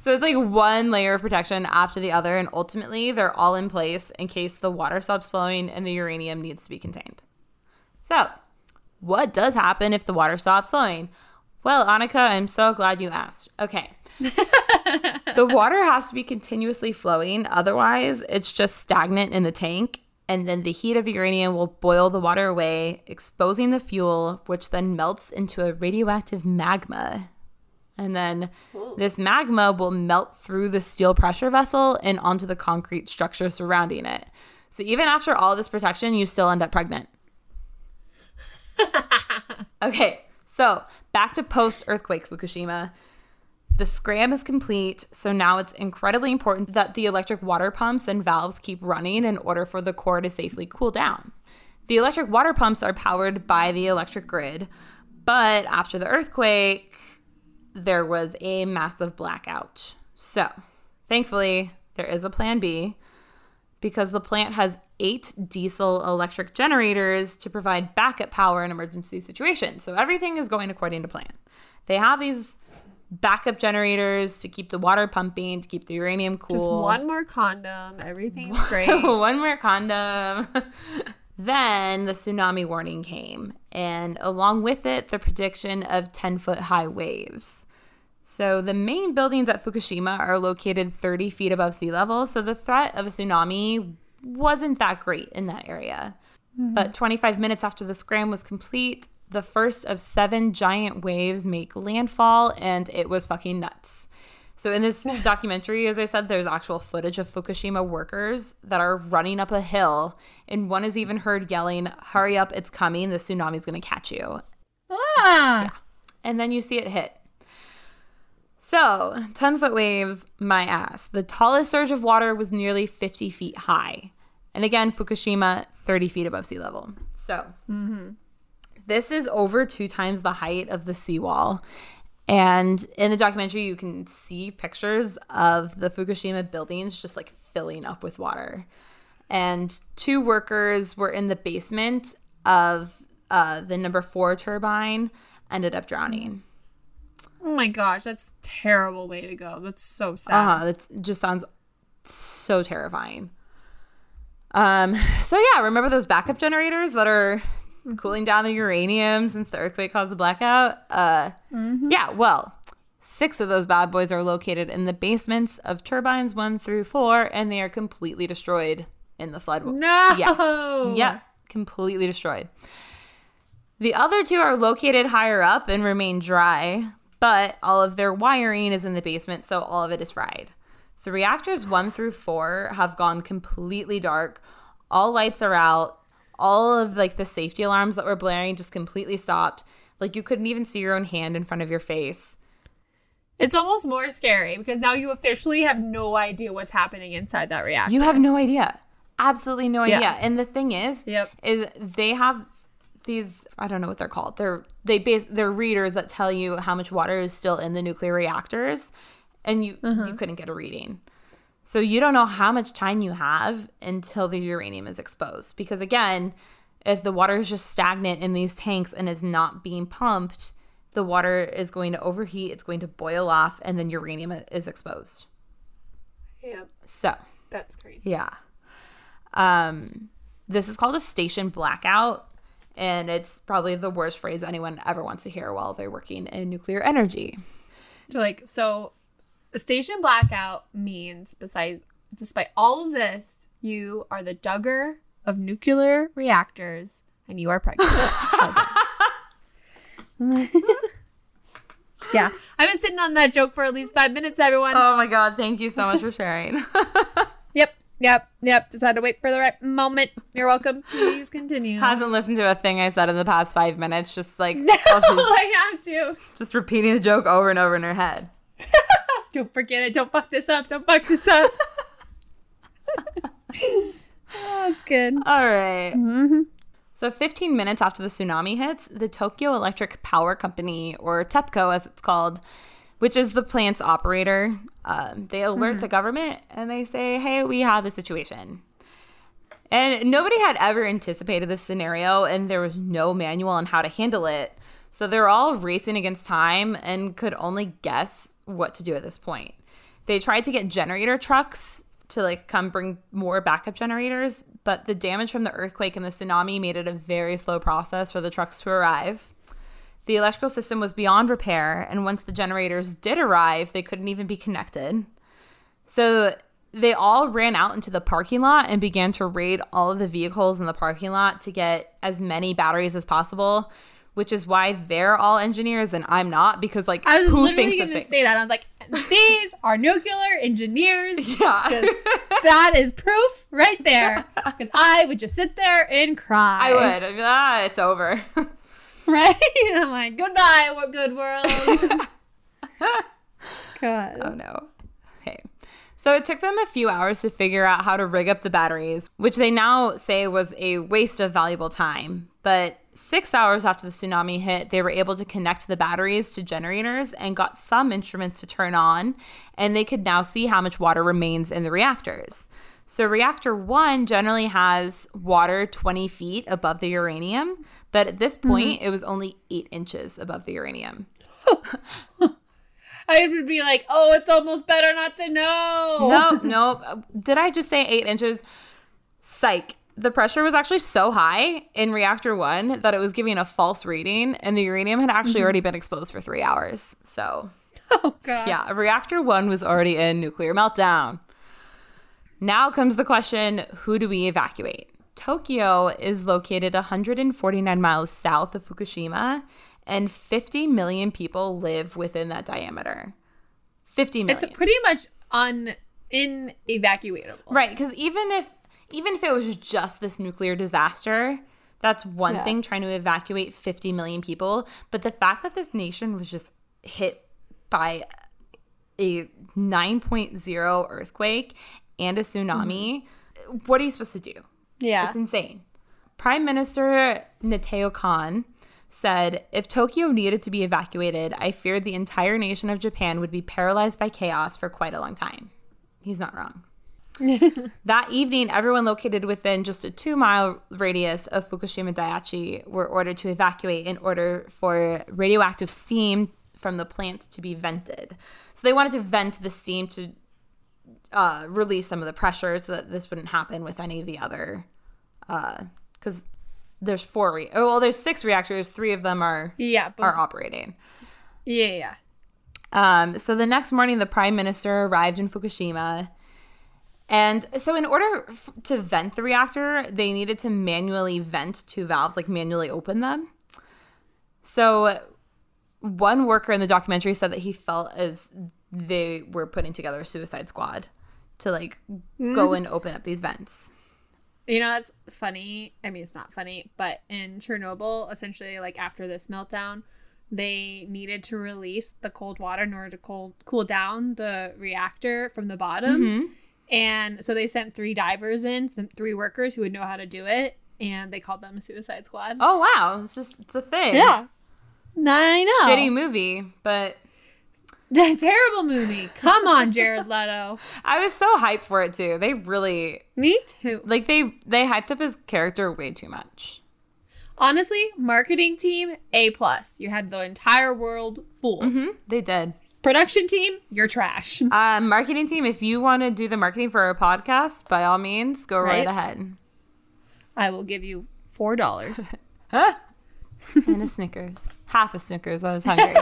So it's like one layer of protection after the other. And ultimately, they're all in place in case the water stops flowing and the uranium needs to be contained. So what does happen if the water stops flowing? Well, Annika, I'm so glad you asked. Okay. The water has to be continuously flowing. Otherwise, it's just stagnant in the tank. And then the heat of uranium will boil the water away, exposing the fuel, which then melts into a radioactive magma. And then this magma will melt through the steel pressure vessel and onto the concrete structure surrounding it. So even after all this protection, you still end up pregnant. Okay. So back to post-earthquake Fukushima. The scram is complete, so now it's incredibly important that the electric water pumps and valves keep running in order for the core to safely cool down. The electric water pumps are powered by the electric grid, but after the earthquake, there was a massive blackout. So thankfully, there is a plan B, because the plant has 8 diesel electric generators to provide backup power in emergency situations. So everything is going according to plan. They have these backup generators to keep the water pumping, to keep the uranium cool. Just one more condom. Everything's great. One more condom. Then the tsunami warning came, and along with it, the prediction of 10-foot-high waves. So the main buildings at Fukushima are located 30 feet above sea level, so the threat of a tsunami wasn't that great in that area. But 25 minutes after the scram was complete, the first of 7 giant waves make landfall, and it was fucking nuts. So in this documentary, as I said, there's actual footage of Fukushima workers that are running up a hill, and one is even heard yelling, "Hurry up, it's coming, the tsunami's gonna catch you." Ah! Yeah. And then you see it hit. So, 10-foot waves, my ass. The tallest surge of water was nearly 50 feet high. And again, Fukushima, 30 feet above sea level. So, this is over 2 times the height of the seawall. And in the documentary, you can see pictures of the Fukushima buildings just like filling up with water. And 2 workers were in the basement of the number 4 turbine, ended up drowning. Oh my gosh, that's a terrible way to go. That's so sad. That just sounds so terrifying. So yeah, remember those backup generators that are cooling down the uranium since the earthquake caused a blackout? Yeah, well, 6 of those bad boys are located in the basements of turbines 1 through 4, and they are completely destroyed in the flood. No! Yeah, completely destroyed. The other two are located higher up and remain dry, but all of their wiring is in the basement, so all of it is fried. So reactors 1 through 4 have gone completely dark. All lights are out. All of the safety alarms that were blaring just completely stopped. You couldn't even see your own hand in front of your face. It's almost more scary because now you officially have no idea what's happening inside that reactor. You have no idea. Absolutely no idea. Yeah. And the thing is, is they have these, I don't know what they're called. They're readers that tell you how much water is still in the nuclear reactors. And you couldn't get a reading. So you don't know how much time you have until the uranium is exposed. Because again, if the water is just stagnant in these tanks and is not being pumped, the water is going to overheat, it's going to boil off, and then uranium is exposed. Yeah. So. That's crazy. Yeah. This is called a station blackout, and it's probably the worst phrase anyone ever wants to hear while they're working in nuclear energy. So a station blackout means, despite all of this, you are the Duggar of nuclear reactors, and you are pregnant. Yeah. I've been sitting on that joke for at least 5 minutes, everyone. Oh, my God. Thank you so much for sharing. Yep. Just had to wait for the right moment. You're welcome. Please continue. Hasn't listened to a thing I said in the past 5 minutes. Just no, I have to. Just repeating the joke over and over in her head. Don't forget it. Don't fuck this up. Oh, that's good. All right. Mm-hmm. So 15 minutes after the tsunami hits, the Tokyo Electric Power Company, or TEPCO as it's called, which is the plant's operator, they alert the government and they say, hey, we have a situation. And nobody had ever anticipated this scenario, and there was no manual on how to handle it. So they're all racing against time and could only guess what to do at this point. They tried to get generator trucks to come bring more backup generators, but the damage from the earthquake and the tsunami made it a very slow process for the trucks to arrive. The electrical system was beyond repair, and once the generators did arrive, they couldn't even be connected. So they all ran out into the parking lot and began to raid all of the vehicles in the parking lot to get as many batteries as possible, which is why they're all engineers and I'm not, because I was who thinks going to say that. I was like, these are nuclear engineers. Yeah. That is proof right there. Because I would just sit there and cry. I would. I'd be like, it's over. Right? I'm like, goodbye, what good world. God. Oh, no. Okay. So it took them a few hours to figure out how to rig up the batteries, which they now say was a waste of valuable time. But 6 hours after the tsunami hit, they were able to connect the batteries to generators and got some instruments to turn on, and they could now see how much water remains in the reactors. So reactor 1 generally has water 20 feet above the uranium, but at this point, it was only 8 inches above the uranium. I would be like, oh, it's almost better not to know. Nope. Did I just say 8 inches? Psych. The pressure was actually so high in reactor 1 that it was giving a false reading, and the uranium had actually already been exposed for 3 hours. So, oh God. Yeah, reactor 1 was already in nuclear meltdown. Now comes the question, who do we evacuate? Tokyo is located 149 miles south of Fukushima, and 50 million people live within that diameter. 50 million. It's pretty much inevacuatable. Right, because even if it was just this nuclear disaster, that's one thing, trying to evacuate 50 million people. But the fact that this nation was just hit by a 9.0 earthquake and a tsunami, what are you supposed to do? Yeah. It's insane. Prime Minister Naoto Kan said, if Tokyo needed to be evacuated, I feared the entire nation of Japan would be paralyzed by chaos for quite a long time. He's not wrong. That evening, everyone located within just a 2-mile radius of Fukushima Daiichi were ordered to evacuate in order for radioactive steam from the plant to be vented. So they wanted to vent the steam to release some of the pressure so that this wouldn't happen with any of the other, because there's there's 6 reactors, 3 of them are operating. Yeah. So the next morning, the Prime Minister arrived in Fukushima. And so in order to vent the reactor, they needed to manually vent 2 valves, manually open them. So one worker in the documentary said that he felt as they were putting together a suicide squad to, like, go and open up these vents. You know, that's funny. I mean, it's not funny, but in Chernobyl, essentially, like, after this meltdown, they needed to release the cold water in order to cool down the reactor from the bottom. Mm-hmm. And so they sent 3 divers in, 3 workers who would know how to do it, and they called them a suicide squad. Oh, wow. It's a thing. Yeah. I know. Shitty movie, but... Terrible movie. Come on, Jared Leto. I was so hyped for it, too. They really... Me, too. Like, they hyped up his character way too much. Honestly, marketing team, A+. You had the entire world fooled. Mm-hmm, they did. Production team, you're trash. Marketing team, if you want to do the marketing for our podcast, by all means, go right ahead. I will give you $4. Huh? And a Snickers. Half a Snickers. I was hungry.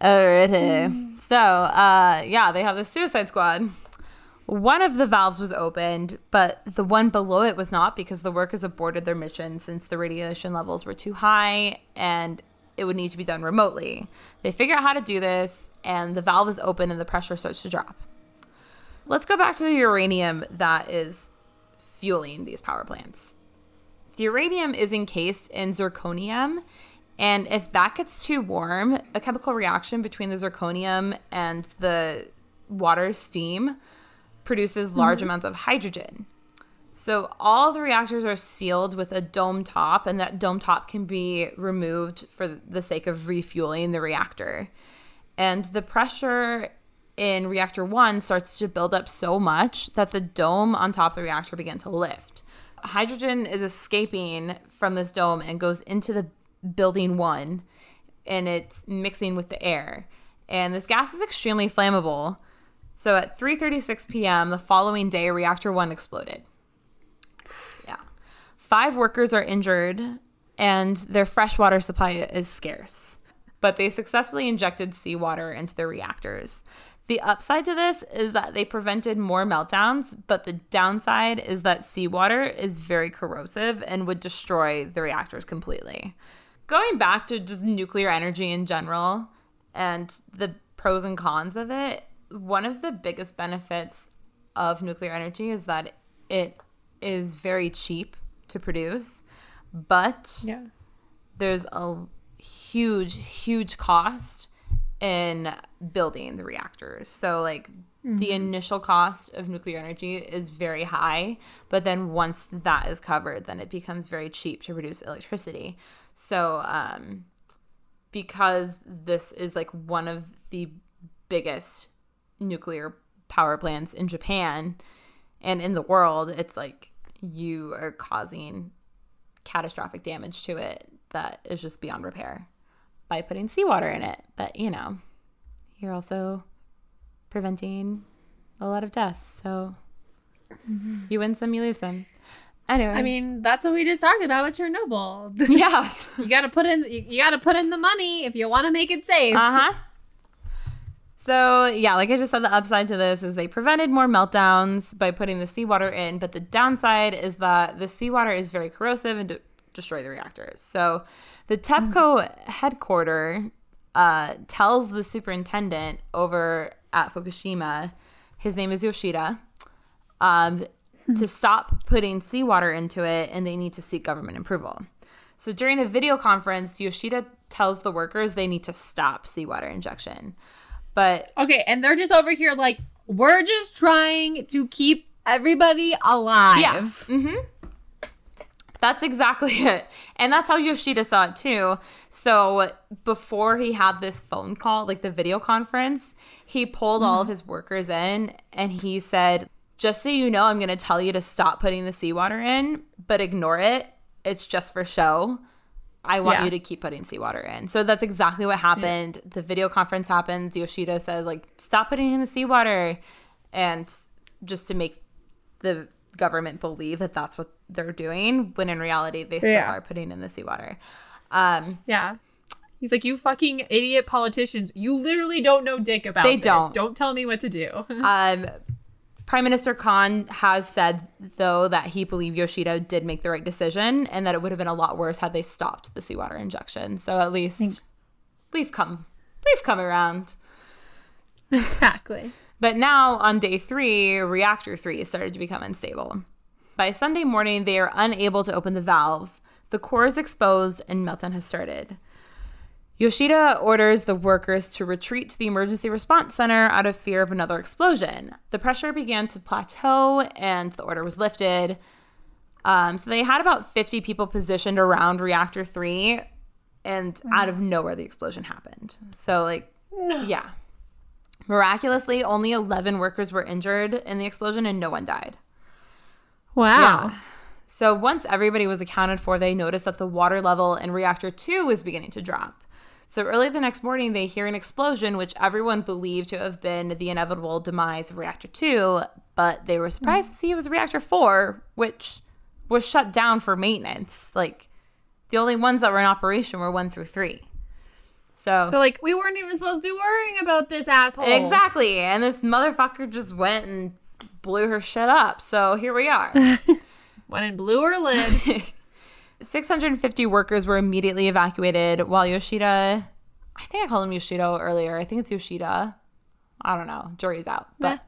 Alrighty. So, yeah, they have the suicide squad. One of the valves was opened, but the one below it was not, because the workers aborted their mission since the radiation levels were too high and it would need to be done remotely. They figure out how to do this, and the valve is open and the pressure starts to drop. Let's go back to the uranium that is fueling these power plants. The uranium is encased in zirconium, and if that gets too warm, a chemical reaction between the zirconium and the water steam produces large amounts of hydrogen. So all the reactors are sealed with a dome top, and that dome top can be removed for the sake of refueling the reactor. And the pressure in Reactor 1 starts to build up so much that the dome on top of the reactor began to lift. Hydrogen is escaping from this dome and goes into the building 1, and it's mixing with the air. And this gas is extremely flammable. So at 3:36 p.m. the following day, Reactor 1 exploded. Yeah. 5 workers are injured, and their fresh water supply is scarce. But they successfully injected seawater into their reactors. The upside to this is that they prevented more meltdowns, but the downside is that seawater is very corrosive and would destroy the reactors completely. Going back to just nuclear energy in general and the pros and cons of it, one of the biggest benefits of nuclear energy is that it is very cheap to produce, but there's a huge cost in building the reactors. So, like, the initial cost of nuclear energy is very high, but then once that is covered, then it becomes very cheap to produce electricity. So because this is, like, one of the biggest nuclear power plants in Japan and in the world, it's like you are causing catastrophic damage to it that is just beyond repair by putting seawater in it. But, you know, you're also preventing a lot of deaths. So you win some, you lose some. Anyway. I mean, that's what we just talked about with Chernobyl. Yeah. You gotta put in the money if you wanna make it safe. Uh-huh. So, yeah, like I just said, the upside to this is they prevented more meltdowns by putting the seawater in, but the downside is that the seawater is very corrosive and destroy the reactors. So the TEPCO headquarter tells the superintendent over at Fukushima, his name is Yoshida, to stop putting seawater into it, and they need to seek government approval. So during a video conference, Yoshida tells the workers they need to stop seawater injection. But okay, and they're just over here like, we're just trying to keep everybody alive. Yeah. Mm-hmm. That's exactly it. And that's how Yoshida saw it, too. So before he had this phone call, like the video conference, he pulled all of his workers in, and he said, just so you know, I'm going to tell you to stop putting the seawater in, but ignore it. It's just for show. I want you to keep putting seawater in. So that's exactly what happened. Yeah. The video conference happens. Yoshida says, like, stop putting in the seawater. And just to make the government believe that that's what they're doing, when in reality they still are putting in the seawater. He's like, you fucking idiot politicians, you literally don't know dick about this. Don't tell me what to do. Prime Minister Kan has said, though, that he believed Yoshida did make the right decision and that it would have been a lot worse had they stopped the seawater injection. So at least we've come around. Exactly. But now on day 3, Reactor 3 started to become unstable. By Sunday morning, they are unable to open the valves. The core is exposed and meltdown has started. Yoshida orders the workers to retreat to the emergency response center out of fear of another explosion. The pressure began to plateau and the order was lifted. So they had about 50 people positioned around Reactor 3, and out of nowhere, the explosion happened. So, yeah. Miraculously, only 11 workers were injured in the explosion and no one died. Wow. Yeah. So once everybody was accounted for, they noticed that the water level in Reactor 2 was beginning to drop. So early the next morning, they hear an explosion, which everyone believed to have been the inevitable demise of Reactor 2, but they were surprised to see it was Reactor 4, which was shut down for maintenance. The only ones that were in operation were 1 through 3. So they're we weren't even supposed to be worrying about this asshole. Exactly. And this motherfucker just went and blew her shit up. So here we are. Went and blew her lid. 650 workers were immediately evacuated, while Yoshida, I think I called him Yoshido earlier. I think it's Yoshida. I don't know. Jury's out. But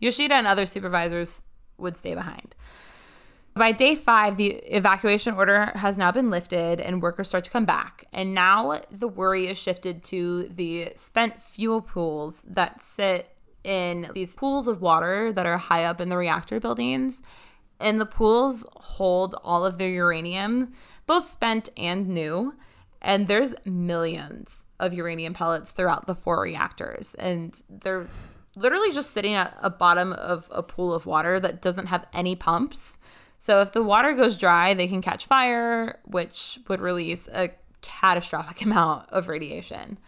Yoshida and other supervisors would stay behind. By day 5, the evacuation order has now been lifted and workers start to come back. And now the worry is shifted to the spent fuel pools that sit in these pools of water that are high up in the reactor buildings. And the pools hold all of their uranium, both spent and new. And there's millions of uranium pellets throughout the 4 reactors. And they're literally just sitting at a bottom of a pool of water that doesn't have any pumps. So if the water goes dry, they can catch fire, which would release a catastrophic amount of radiation.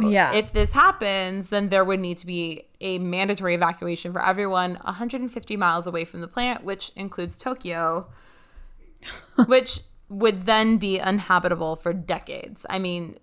Yeah. If this happens, then there would need to be a mandatory evacuation for everyone 150 miles away from the plant, which includes Tokyo, which would then be uninhabitable for decades. I mean,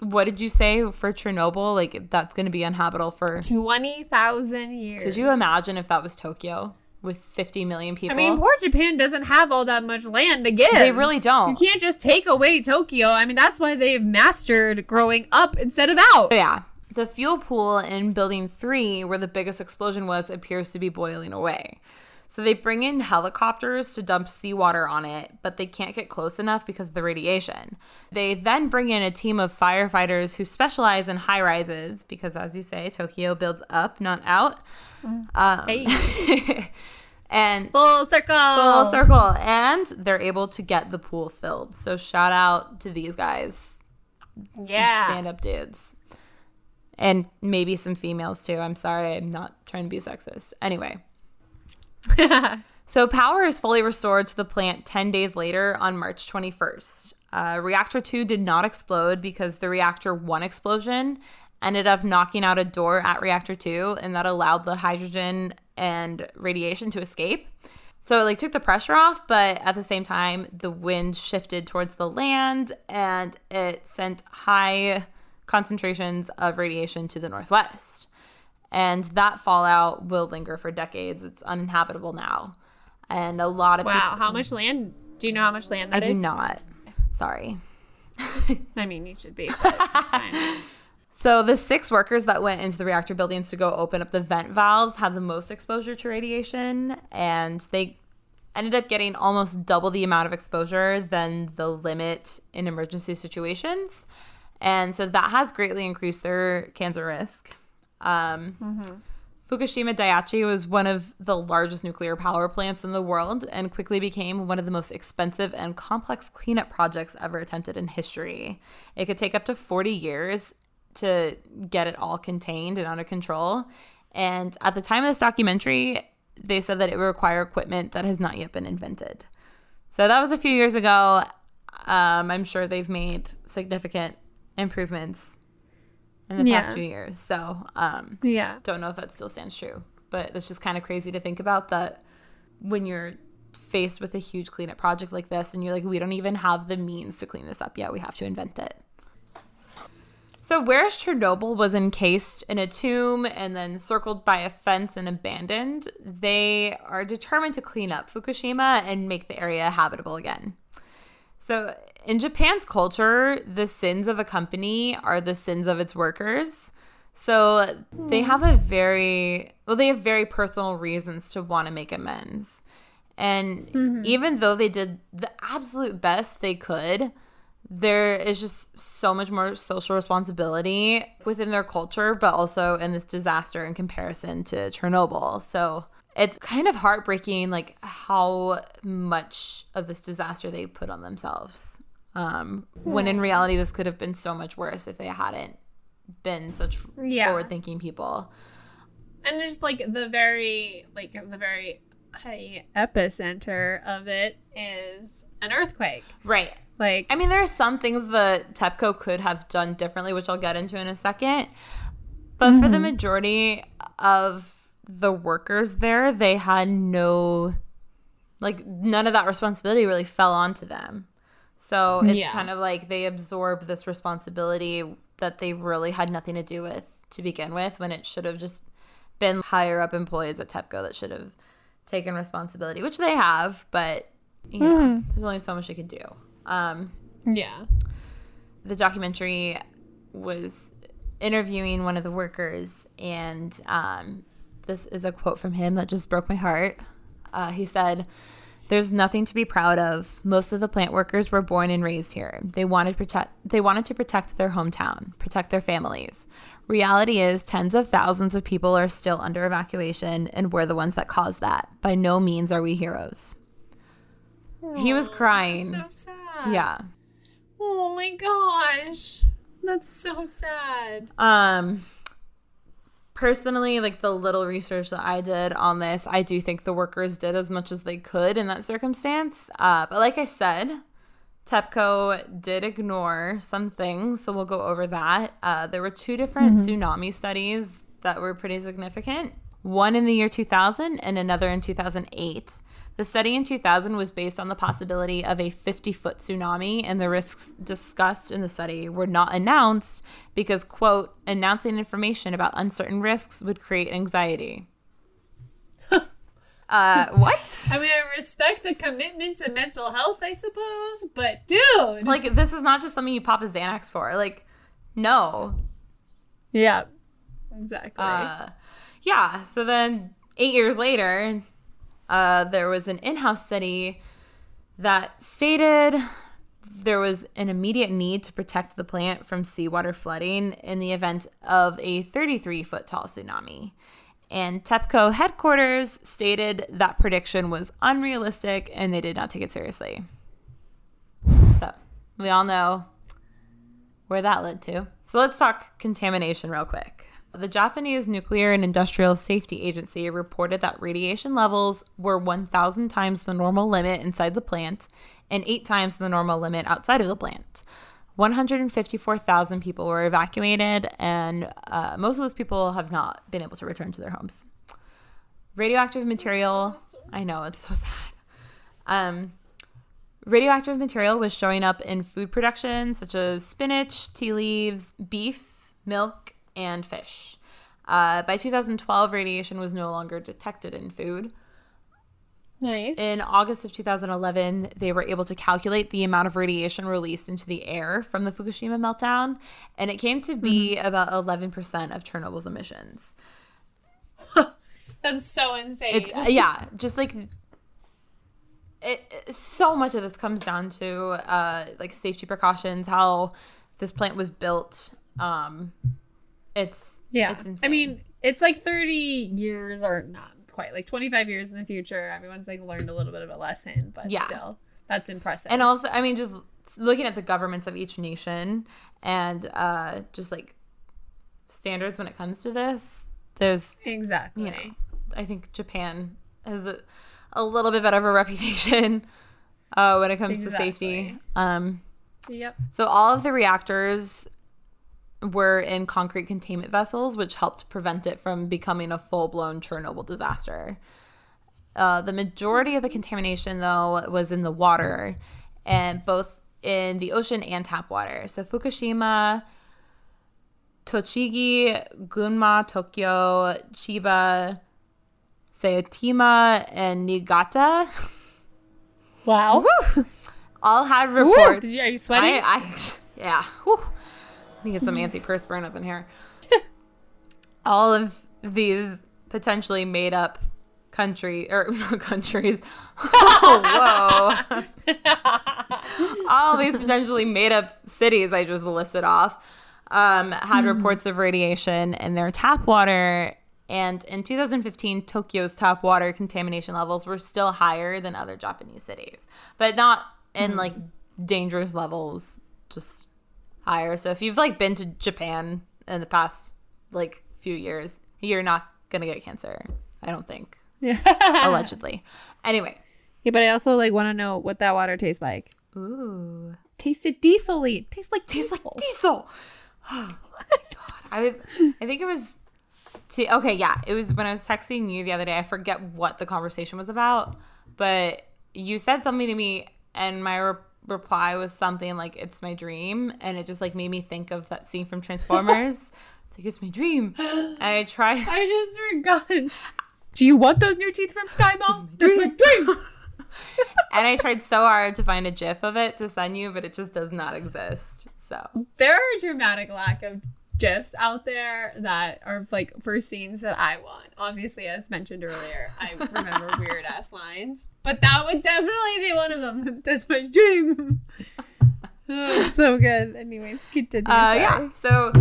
what did you say for Chernobyl? That's going to be uninhabitable for 20,000 years. Could you imagine if that was Tokyo with 50 million people? I mean, poor Japan doesn't have all that much land to give. They really don't. You can't just take away Tokyo. I mean, that's why they've mastered growing up instead of out. So, yeah. The fuel pool in Building 3, where the biggest explosion was, appears to be boiling away. So they bring in helicopters to dump seawater on it, but they can't get close enough because of the radiation. They then bring in a team of firefighters who specialize in high-rises because, as you say, Tokyo builds up, not out. Hey. And full circle. Full circle. And they're able to get the pool filled. So shout out to these guys. Yeah. Some stand-up dudes. And maybe some females, too. I'm sorry. I'm not trying to be sexist. Anyway. So power is fully restored to the plant 10 days later on March 21st. Reactor 2 did not explode because the Reactor 1 explosion ended up knocking out a door at Reactor 2, and that allowed the hydrogen and radiation to escape. So it took the pressure off, but at the same time, the wind shifted towards the land, and it sent high concentrations of radiation to the northwest. And that fallout will linger for decades. It's uninhabitable now. And a lot of people... Wow, how much land? Do you know how much land that is? I do not. Sorry. I mean, you should be, but it's fine. So the 6 workers that went into the reactor buildings to go open up the vent valves had the most exposure to radiation. And they ended up getting almost double the amount of exposure than the limit in emergency situations. And so that has greatly increased their cancer risk. Fukushima Daiichi was one of the largest nuclear power plants in the world and quickly became one of the most expensive and complex cleanup projects ever attempted in history. It could take up to 40 years to get it all contained and under control. And at the time of this documentary, they said that it would require equipment that has not yet been invented. So that was a few years ago. I'm sure they've made significant improvements in the past few years. So don't know if that still stands true. But it's just kind of crazy to think about that when you're faced with a huge cleanup project like this and you're we don't even have the means to clean this up yet. We have to invent it. So whereas Chernobyl was encased in a tomb and then circled by a fence and abandoned, they are determined to clean up Fukushima and make the area habitable again. So in Japan's culture, the sins of a company are the sins of its workers. So they have very personal reasons to want to make amends. And even though they did the absolute best they could, there is just so much more social responsibility within their culture, but also in this disaster in comparison to Chernobyl. So it's kind of heartbreaking, like, how much of this disaster they put on themselves, when in reality this could have been so much worse if they hadn't been such forward-thinking people. And it's like the very epicenter of it is an earthquake, right? Like, I mean, there are some things that TEPCO could have done differently, which I'll get into in a second. But for the majority of the workers there, they had none of that responsibility really fell onto them. So it's kind of like they absorb this responsibility that they really had nothing to do with to begin with, when it should have just been higher up employees at TEPCO that should have taken responsibility, which they have. But, you know, there's only so much you can do. The documentary was interviewing one of the workers, and this is a quote from him that just broke my heart. He said, "There's nothing to be proud of. Most of the plant workers were born and raised here. They wanted to protect their hometown, protect their families. Reality is tens of thousands of people are still under evacuation, and we're the ones that caused that. By no means are we heroes." He was crying. That's so sad. Yeah. Oh my gosh. That's so sad. Personally, like, the little research that I did on this, I do think the workers did as much as they could in that circumstance. But like I said, TEPCO did ignore some things, so we'll go over that. There were two different tsunami studies that were pretty significant. One in the year 2000 and another in 2008. The study in 2000 was based on the possibility of a 50-foot tsunami, and the risks discussed in the study were not announced because, quote, announcing information about uncertain risks would create anxiety. What? I mean, I respect the commitment to mental health, I suppose, but dude! Like, this is not just something you pop a Xanax for. Like, no. Yeah. Exactly. So then 8 years later, there was an in-house study that stated there was an immediate need to protect the plant from seawater flooding in the event of a 33-foot tall tsunami. And TEPCO headquarters stated that prediction was unrealistic and they did not take it seriously. So we all know where that led to. So let's talk contamination real quick. The Japanese Nuclear and Industrial Safety Agency reported that radiation levels were 1,000 times the normal limit inside the plant and 8 times the normal limit outside of the plant. 154,000 people were evacuated, and most of those people have not been able to return to their homes. Radioactive material, I know, it's so sad. Radioactive material was showing up in food production, such as spinach, tea leaves, beef, milk, and fish. By 2012, radiation was no longer detected in food. Nice. In August of 2011, they were able to calculate the amount of radiation released into the air from the Fukushima meltdown, and it came to be about 11% of Chernobyl's emissions. That's so insane. It's, just like it, so much of this comes down to like safety precautions, how this plant was built. It's insane. I mean, it's like 30 years or not quite, like 25 years in the future. Everyone's like learned a little bit of a lesson, but still, that's impressive. And also, I mean, just looking at the governments of each nation and just like standards when it comes to this, there's exactly. You know, I think Japan has a little bit better of a reputation when it comes to safety. Yep. So all of the reactors were in concrete containment vessels, which helped prevent it from becoming a full-blown Chernobyl disaster. The majority of the contamination, though, was in the water, and both in the ocean and tap water. So Fukushima Tochigi, Gunma, Tokyo, Chiba, Saitama, and Niigata. Wow. Woo! All had reports. Woo! Are you sweating? Yeah. Woo. I need some antiperspirant up in here. All of these potentially made up countries. Oh, whoa. All these potentially made up cities I just listed off had reports of radiation in their tap water. And in 2015, Tokyo's tap water contamination levels were still higher than other Japanese cities, but not in like dangerous levels, just higher. So if you've like been to Japan in the past like few years, you're not gonna get cancer, I don't think. Yeah. Allegedly. Anyway. Yeah, but I also like want to know what that water tastes like. Ooh. Tasted diesel-y. Tastes like diesel. Oh, God. It was when I was texting you the other day. I forget what the conversation was about, but you said something to me and my reply was something like, it's my dream. And it just like made me think of that scene from Transformers. It's like, it's my dream. And I just forgot. Do you want those new teeth from Sky Mall? That's my dream. And I tried so hard to find a GIF of it to send you, but it just does not exist. So there are a dramatic lack of GIFs out there that are like for scenes that I want. Obviously, as mentioned earlier, I remember weird ass lines, but that would definitely be one of them. That's my dream. So good. Anyways, continue. Yeah. So.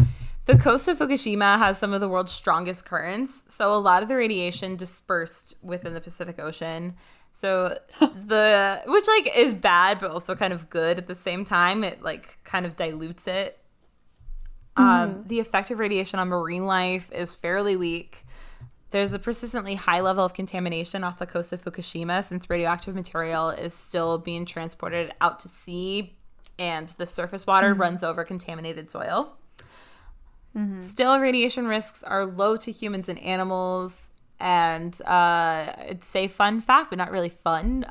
The coast of Fukushima has some of the world's strongest currents, so a lot of the radiation dispersed within the Pacific Ocean. So which like is bad, but also kind of good at the same time. It like kind of dilutes it. The effect of radiation on marine life is fairly weak. There's a persistently high level of contamination off the coast of Fukushima since radioactive material is still being transported out to sea, and the surface water runs over contaminated soil. Mm-hmm. Still, radiation risks are low to humans and animals, and I'd say fun fact, but not really fun.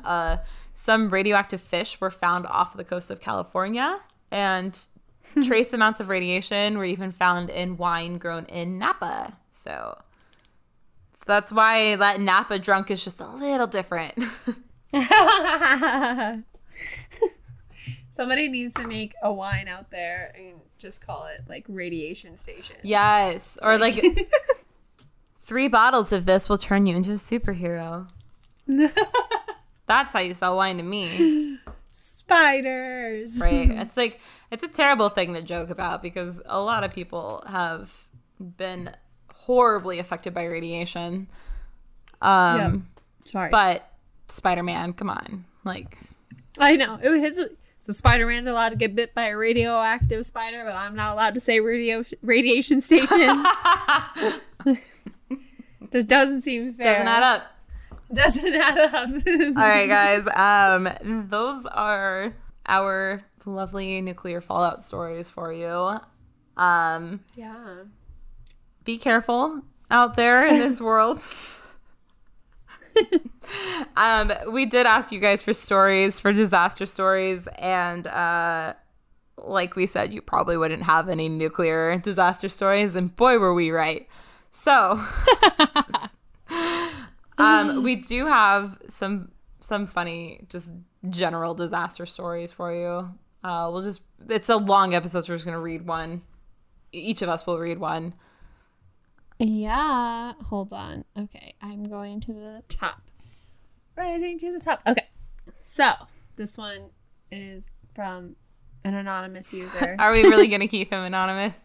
Some radioactive fish were found off the coast of California, and trace amounts of radiation were even found in wine grown in Napa. So that's why that Napa drunk is just a little different. Somebody needs to make a wine out there and just call it like Radiation Station. Yes. Or like 3 bottles of this will turn you into a superhero. That's how you sell wine to me. Spiders. Right. It's like, it's a terrible thing to joke about because a lot of people have been horribly affected by radiation. Sorry. But Spider-Man, come on. Like, I know. It was his. So Spider-Man's allowed to get bit by a radioactive spider, but I'm not allowed to say radiation station. This doesn't seem fair. Doesn't add up. All right, guys. Those are our lovely nuclear fallout stories for you. Yeah. Be careful out there in this world. We did ask you guys for stories, for disaster stories, and like we said, you probably wouldn't have any nuclear disaster stories, and boy were we right. So we do have some funny just general disaster stories for you. It's a long episode, so we're just gonna read one. Each of us will read one. Yeah, hold on. Okay, I'm going to the top. Rising to the top. Okay, so this one is from an anonymous user. Are we really going to keep him anonymous?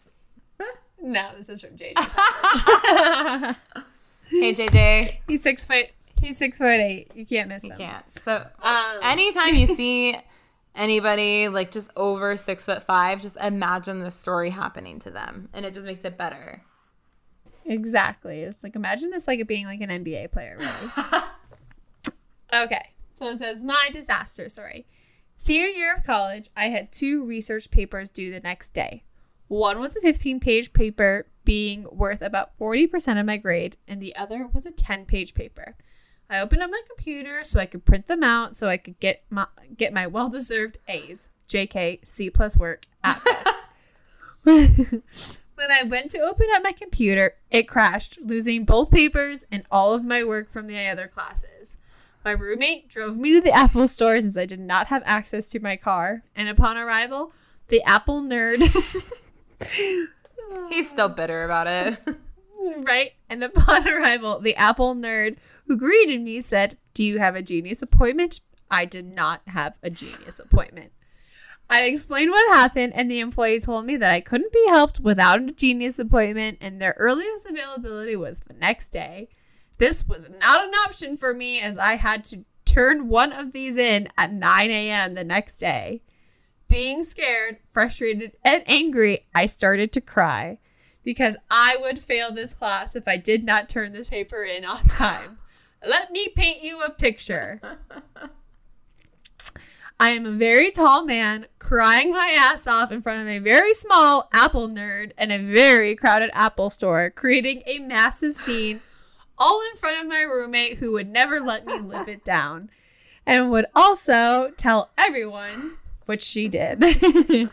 No, this is from JJ. Hey, JJ. He's 6'8". You can't miss him. You can't. So anytime you see anybody like just over 6'5", just imagine this story happening to them, and it just makes it better. Exactly. It's like, imagine this like it being like an NBA player, really. Okay. So it says, my disaster story. Senior year of college, I had 2 research papers due the next day. One was a 15-page paper being worth about 40% of my grade, and the other was a 10-page paper. I opened up my computer so I could print them out so I could get my well-deserved A's. JK, C+ work at best. When I went to open up my computer, it crashed, losing both papers and all of my work from the other classes. My roommate drove me to the Apple store since I did not have access to my car. And upon arrival, the Apple nerd... He's still bitter about it. Right? And upon arrival, the Apple nerd who greeted me said, "Do you have a genius appointment?" I did not have a genius appointment. I explained what happened, and the employee told me that I couldn't be helped without a genius appointment, and their earliest availability was the next day. This was not an option for me, as I had to turn one of these in at 9 a.m. the next day. Being scared, frustrated, and angry, I started to cry because I would fail this class if I did not turn this paper in on time. Let me paint you a picture. I am a very tall man crying my ass off in front of a very small Apple nerd in a very crowded Apple store, creating a massive scene all in front of my roommate who would never let me live it down and would also tell everyone... which she did. I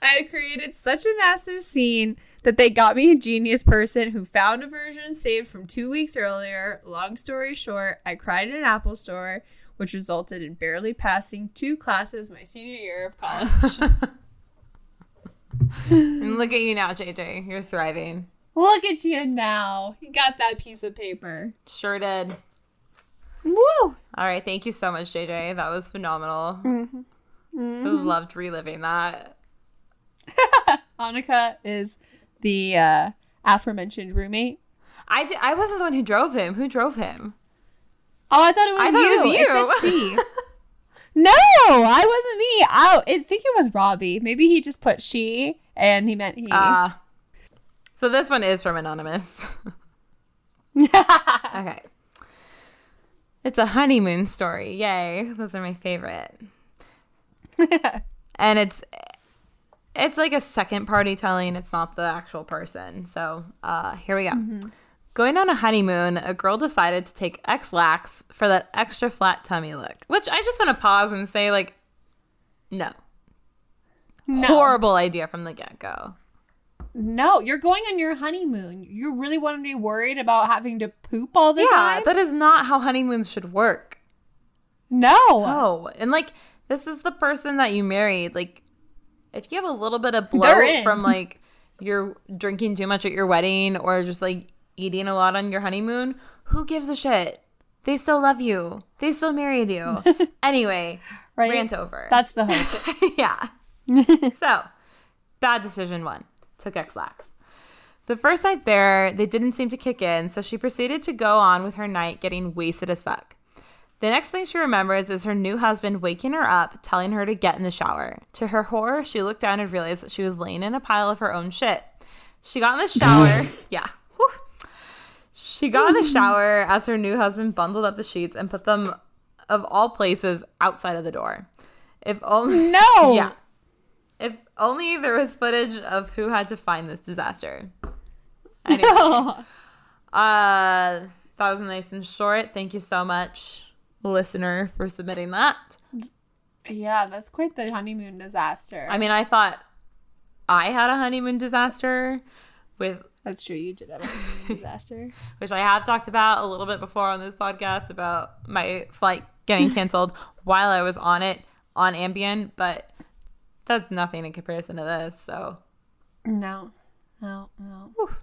had created such a massive scene that they got me a genius person who found a version saved from 2 weeks earlier. Long story short, I cried in an Apple store, which resulted in barely passing two classes my senior year of college. And look at you now, JJ. You're thriving. Look at you now. You got that piece of paper. Sure did. Woo! All right. Thank you so much, JJ. That was phenomenal. Mm-hmm. Mm-hmm. I loved reliving that. Annika is the aforementioned roommate. I wasn't the one who drove him. Who drove him? Oh, I thought it was you. It said she. No, I wasn't me. I think it was Robbie. Maybe he just put she and he meant he. So this one is from Anonymous. Okay. It's a honeymoon story. Yay. Those are my favorite. And it's like a second party telling. It's not the actual person. So here we go. Mm-hmm. Going on a honeymoon, a girl decided to take X-Lax for that extra flat tummy look. Which I just want to pause and say, like, no. Horrible idea from the get-go. No, you're going on your honeymoon. You really want to be worried about having to poop all the time? Yeah, that is not how honeymoons should work. No. Oh, and like... this is the person that you married. Like, if you have a little bit of bloat from, like, you're drinking too much at your wedding or just, like, eating a lot on your honeymoon, who gives a shit? They still love you. They still married you. Anyway, right? Rant over. That's the hope. Yeah. So, bad decision one. Took X-Lax. The first night there, they didn't seem to kick in, so she proceeded to go on with her night getting wasted as fuck. The next thing she remembers is her new husband waking her up, telling her to get in the shower. To her horror, she looked down and realized that she was laying in a pile of her own shit. She got in the shower. Yeah. Whew. She got in the shower as her new husband bundled up the sheets and put them, of all places, outside of the door. If only... No! Yeah. If only there was footage of who had to find this disaster. Anyway. That was nice and short. Thank you so much, listener, for submitting that. Yeah, that's quite the honeymoon disaster. I mean, I thought I had a honeymoon disaster with... That's true, you did have a honeymoon disaster. Which I have talked about a little bit before on this podcast about my flight getting canceled while I was on it on Ambien, but that's nothing in comparison to this, so... No. Whew.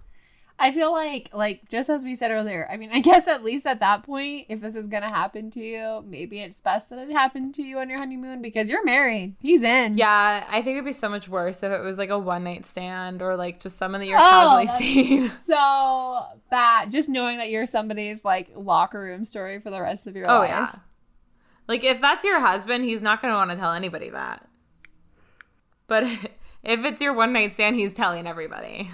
I feel like just as we said earlier, I mean, I guess at least at that point, if this is going to happen to you, maybe it's best that it happened to you on your honeymoon because you're married. He's in. Yeah, I think it'd be so much worse if it was like a one-night stand or like just someone that you're casually seeing. So bad. Just knowing that you're somebody's like locker room story for the rest of your life. Oh, yeah. Like if that's your husband, he's not going to want to tell anybody that. But if it's your one-night stand, he's telling everybody.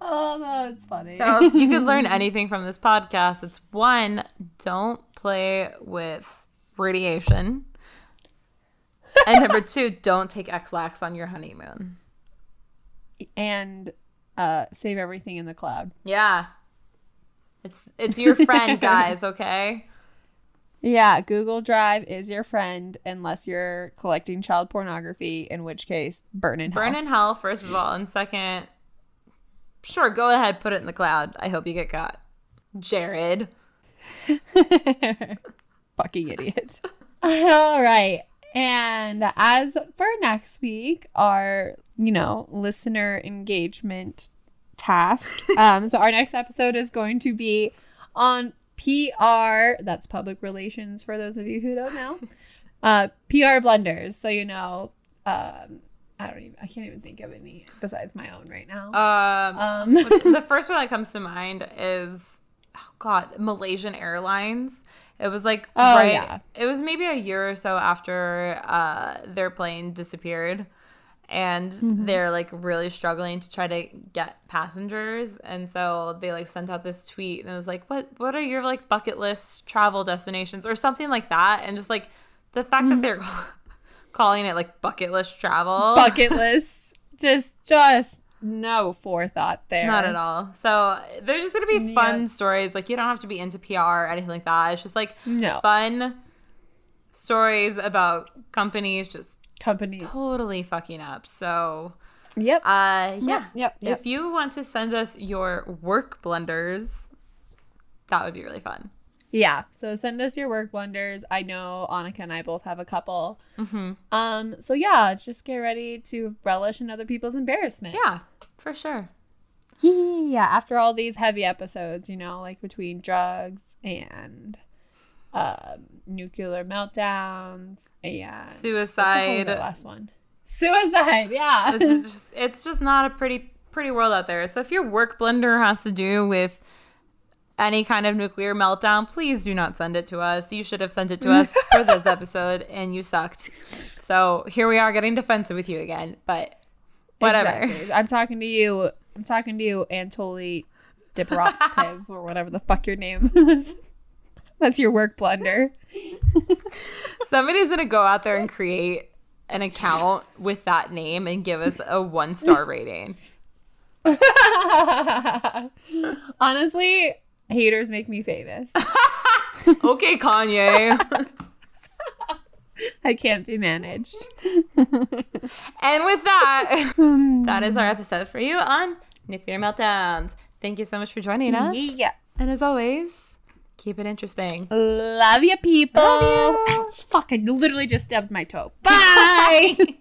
Oh no, it's funny. So if you could learn anything from this podcast, it's one, don't play with radiation, and number two, don't take X-Lax on your honeymoon, and save everything in the cloud. Yeah, it's your friend, guys. Okay. Yeah, Google Drive is your friend unless you're collecting child pornography, in which case, burn in hell. Burn in hell, first of all. And second, sure, go ahead, put it in the cloud. I hope you get caught. Jared. Fucking idiot. All right. And as for next week, our, you know, listener engagement task. So our next episode is going to be on PR, that's public relations for those of you who don't know, PR blunders. So, you know, I can't even think of any besides my own right now. The first one that comes to mind is, oh God, Malaysian Airlines. It was like, it was maybe a year or so after their plane disappeared, and they're like really struggling to try to get passengers. And so they like sent out this tweet and it was like, what are your like bucket list travel destinations or something like that? And just like the fact that they're calling it like bucket list travel. Bucket list. just no forethought there. Not at all. So they're just going to be fun stories. Like you don't have to be into PR or anything like that. It's just like fun stories about companies just totally fucking up. So if you want to send us your work blunders, that would be really fun. Yeah, so send us your work blunders. I know Annika and I both have a couple. So yeah, just get ready to relish in other people's embarrassment. Yeah, for sure. Yeah, after all these heavy episodes, you know, like between drugs and nuclear meltdowns and suicide. The last one. Suicide, yeah. It's just not a pretty world out there. So if your work blunder has to do with any kind of nuclear meltdown, please do not send it to us. You should have sent it to us for this episode, and you sucked. So here we are getting defensive with you again, but whatever. Exactly. I'm talking to you, Anatoly Dyatlov, or whatever the fuck your name is. That's your work blunder. Somebody's going to go out there and create an account with that name and give us a 1-star rating. Honestly, haters make me famous. Okay, Kanye. I can't be managed. And with that is our episode for you on Nuclear Meltdowns. Thank you so much for joining us. Yeah. And as always, keep it interesting. Love you, people. Love you. Fuck, I literally just stubbed my toe. Bye.